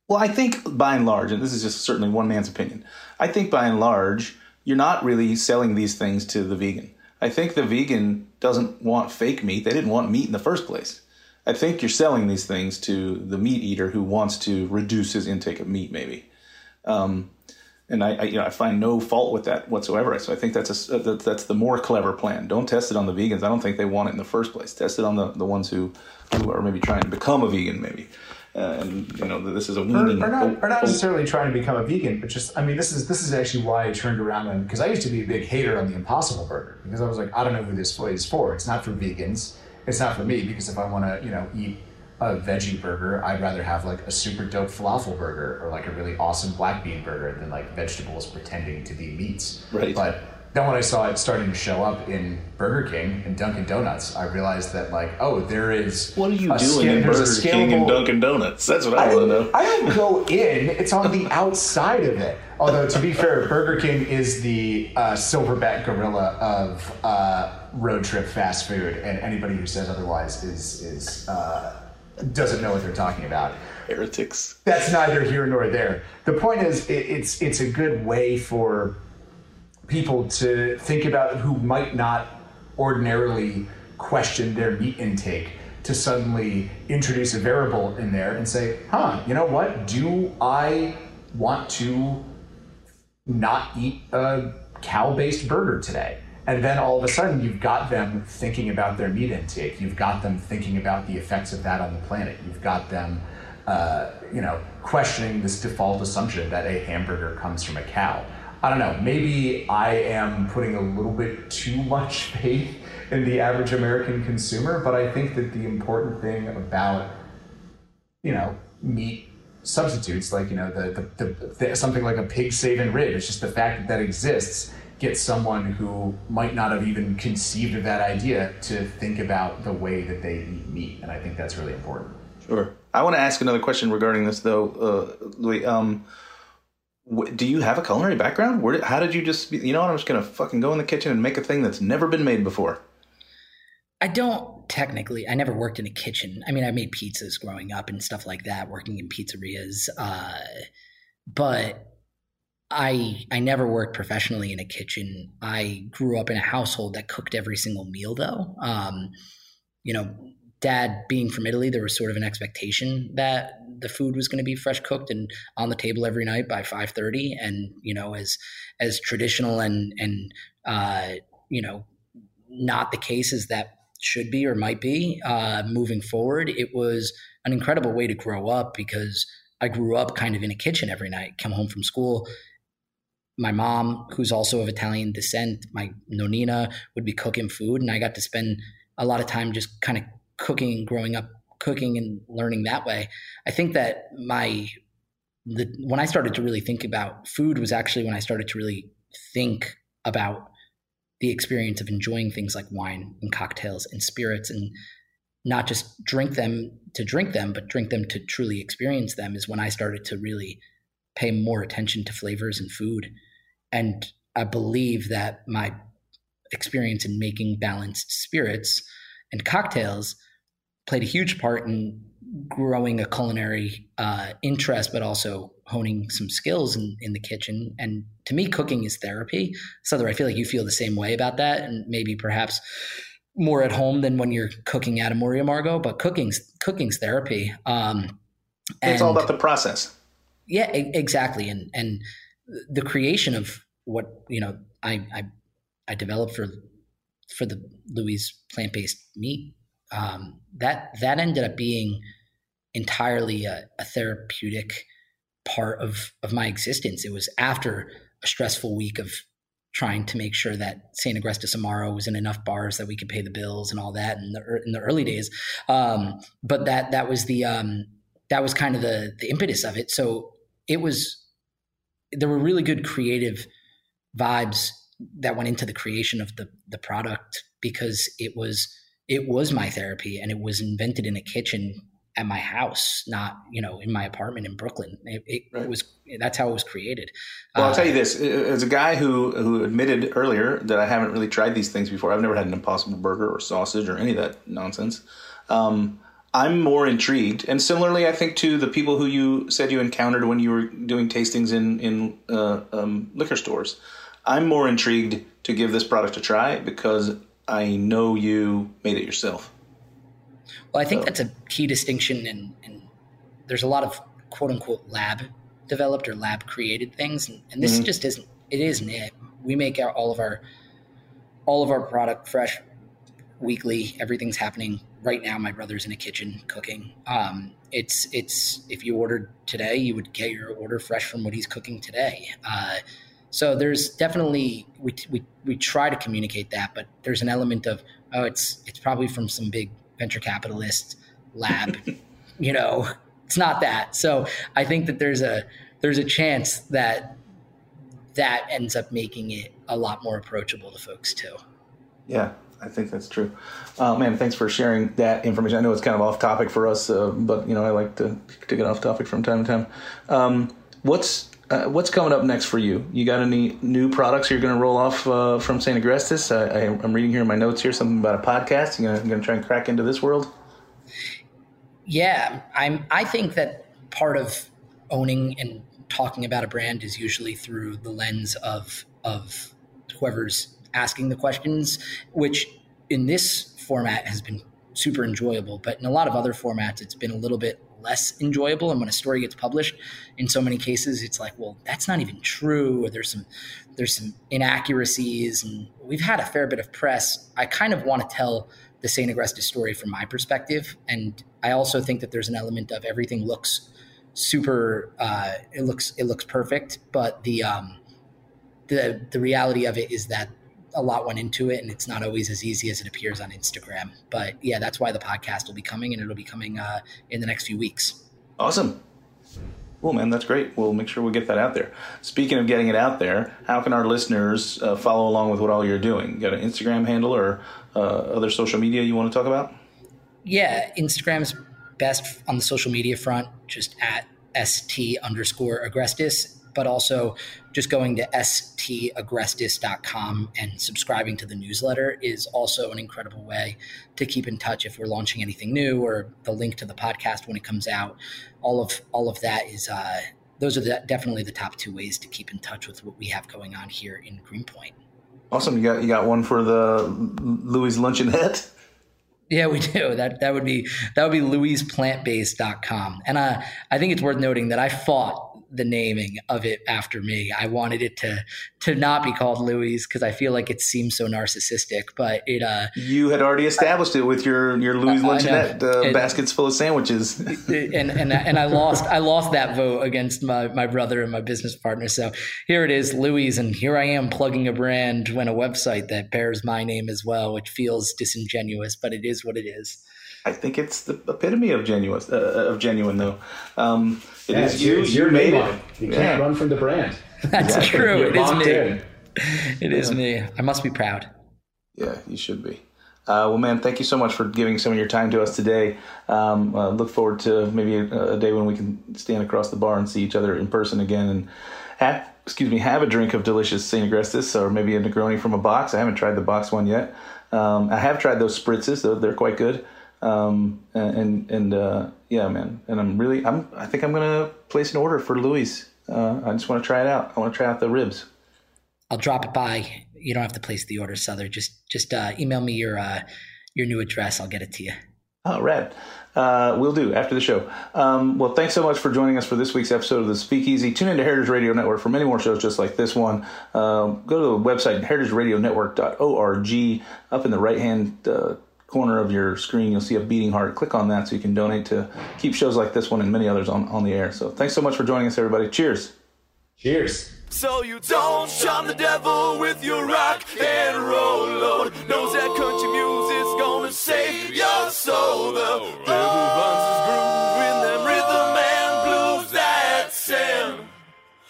Well, I think by and large, and this is just certainly one man's opinion, I think by and large, you're not really selling these things to the vegan. I think the vegan doesn't want fake meat. They didn't want meat in the first place. I think you're selling these things to the meat eater who wants to reduce his intake of meat, maybe. And I find no fault with that whatsoever. So I think that's the more clever plan. Don't test it on the vegans. I don't think they want it in the first place. Test it on the ones who are maybe trying to become a vegan, maybe. And you know, this is a weaning. Or not necessarily trying to become a vegan, but just, I mean, this is actually why I turned around on, because I used to be a big hater on the Impossible Burger, because I was like, I don't know who this is for. It's not for vegans. It's not for me, because if I want to, you know, eat a veggie burger, I'd rather have like a super dope falafel burger or like a really awesome black bean burger than like vegetables pretending to be meats. Right. But Then when I saw it starting to show up in Burger King and Dunkin' Donuts, I realized that, like, oh, there is... What are you doing in Burger King and Dunkin' Donuts? That's what I want to know. I don't go in. It's on the outside of it. Although, to be fair, Burger King is the silverback gorilla of road trip fast food, and anybody who says otherwise is doesn't know what they're talking about. Heretics. That's neither here nor there. The point is, it's a good way for people to think about who might not ordinarily question their meat intake to suddenly introduce a variable in there and say, huh, you know what? Do I want to not eat a cow-based burger today? And then all of a sudden, you've got them thinking about their meat intake. You've got them thinking about the effects of that on the planet. You've got them, questioning this default assumption that a hamburger comes from a cow. I don't know, maybe I am putting a little bit too much faith in the average American consumer, but I think that the important thing about, meat substitutes, like, the something like a pig Savin' rib, it's just the fact that that exists gets someone who might not have even conceived of that idea to think about the way that they eat meat, and I think that's really important. Sure. I want to ask another question regarding this, though, Louis. Do you have a culinary background? How did you just, I'm just going to fucking go in the kitchen and make a thing that's never been made before? I don't technically. I never worked in a kitchen. I mean, I made pizzas growing up and stuff like that, working in pizzerias. But I never worked professionally in a kitchen. I grew up in a household that cooked every single meal, though. Dad being from Italy, there was sort of an expectation that the food was going to be fresh cooked and on the table every night by 5:30. And, as traditional and not the case as that should be or might be moving forward, it was an incredible way to grow up because I grew up kind of in a kitchen every night, come home from school. My mom, who's also of Italian descent, my nonnina would be cooking food. And I got to spend a lot of time just kind of cooking, growing up, cooking and learning that way. I think that when I started to really think about food was actually when I started to really think about the experience of enjoying things like wine and cocktails and spirits, and not just drink them, but drink them to truly experience them, is when I started to really pay more attention to flavors and food. And I believe that my experience in making balanced spirits and cocktails played a huge part in growing a culinary interest, but also honing some skills in the kitchen. And to me, cooking is therapy. Sother, I feel like you feel the same way about that, and maybe perhaps more at home than when you're cooking at Amor y Amargo, but cooking's therapy. It's all about the process. Yeah, exactly. And the creation of what, I developed for the Louis plant-based meat, that ended up being entirely a therapeutic part of my existence. It was after a stressful week of trying to make sure that St. Agrestis Amaro was in enough bars that we could pay the bills and all that in the early days. But that was that was kind of the impetus of it. So there were really good creative vibes that went into the creation of the product, because it was my therapy, and it was invented in a kitchen at my house, not, in my apartment in Brooklyn. That's how it was created. Well, I'll tell you this, as a guy who admitted earlier that I haven't really tried these things before, I've never had an Impossible Burger or sausage or any of that nonsense. I'm more intrigued. And similarly, I think, to the people who you said you encountered when you were doing tastings in liquor stores. I'm more intrigued to give this product a try because I know you made it yourself. Well, I think that's a key distinction, and there's a lot of quote-unquote lab-developed or lab-created things, and this just isn't. It isn't it. We make all of our product fresh weekly. Everything's happening right now. My brother's in a kitchen cooking. It's if you ordered today, you would get your order fresh from what he's cooking today. So there's definitely, we try to communicate that, but there's an element of, oh, it's probably from some big venture capitalist lab, it's not that. So I think that there's a chance that ends up making it a lot more approachable to folks too. Yeah, I think that's true. Man, thanks for sharing that information. I know it's kind of off topic for us, but you know, I like to get off topic from time to time. What's coming up next for you? You got any new products you're going to roll off from St. Agrestis? I'm reading here in my notes here something about a podcast. I'm going to try and crack into this world. Yeah, I think that part of owning and talking about a brand is usually through the lens of whoever's asking the questions, which in this format has been super enjoyable. But in a lot of other formats, it's been a little bit less enjoyable. And when a story gets published, in so many cases, it's like, well, that's not even true. Or there's some inaccuracies. And we've had a fair bit of press. I kind of want to tell the St. Agrestis story from my perspective. And I also think that there's an element of everything looks super, it looks perfect. But the reality of it is that a lot went into it, and it's not always as easy as it appears on Instagram. But yeah, that's why the podcast will be coming, and it'll be coming in the next few weeks. Awesome. Cool, man. That's great. We'll make sure we get that out there. Speaking of getting it out there, how can our listeners follow along with what all you're doing? You got an Instagram handle or other social media you want to talk about? Yeah, Instagram's best on the social media front, just at @st_agrestis. But also just going to stagrestis.com and subscribing to the newsletter is also an incredible way to keep in touch if we're launching anything new, or the link to the podcast when it comes out. All of that is those are definitely the top two ways to keep in touch with what we have going on here in Greenpoint. Awesome. You got one for the Louis Luncheonette? Yeah, we do. That would be louisplantbased.com. And I think it's worth noting that I fought the naming of it after me. I wanted it to not be called Louis because I feel like it seems so narcissistic, but it... you had already established it with your Louis Luncheonette baskets full of sandwiches. and I lost that vote against my brother and my business partner. So here it is, Louis, and here I am plugging a brand when a website that bears my name as well, which feels disingenuous, but it is what it is. I think it's the epitome of genuine though. It is you. You made it. You can't run from the brand. That's true. It is me. It is me. I must be proud. Yeah, you should be. Well, man, thank you so much for giving some of your time to us today. Look forward to maybe a day when we can stand across the bar and see each other in person again and have a drink of delicious St. Agrestis, or maybe a Negroni from a box. I haven't tried the box one yet. I have tried those spritzes, though. They're quite good. Yeah, man. And I think I'm going to place an order for Louis. I just want to try it out. I want to try out the ribs. I'll drop it by. You don't have to place the order, Sother. Just email me your new address. I'll get it to you. Oh, rad. Will do after the show. Well, thanks so much for joining us for this week's episode of The Speakeasy. Tune into Heritage Radio Network for many more shows just like this one. Go to the website, heritageradionetwork.org. Up in the right-hand corner of your screen, you'll see a beating heart. Click on that so you can donate to keep shows like this one and many others on the air. So thanks so much for joining us, everybody. Cheers. So you don't shun the devil with your rock and roll load. Knows that country music's gonna save your soul. The devil runs his groove in them rhythm and blues. That's him.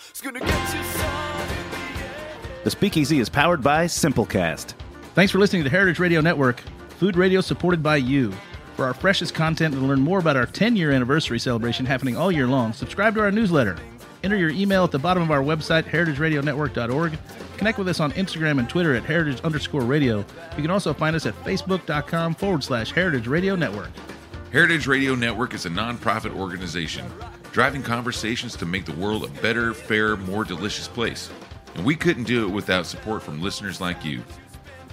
It's gonna get you some in the air. The Speakeasy is powered by Simplecast. Thanks for listening to the Heritage Radio Network. Food radio supported by you. For our freshest content and to learn more about our 10-year anniversary celebration happening all year long, subscribe to our newsletter. Enter your email at the bottom of our website, heritageradionetwork.org. Connect with us on Instagram and Twitter at @heritage_radio. You can also find us at facebook.com/heritageradionetwork. Heritage Radio Network is a nonprofit organization driving conversations to make the world a better, fairer, more delicious place. And we couldn't do it without support from listeners like you.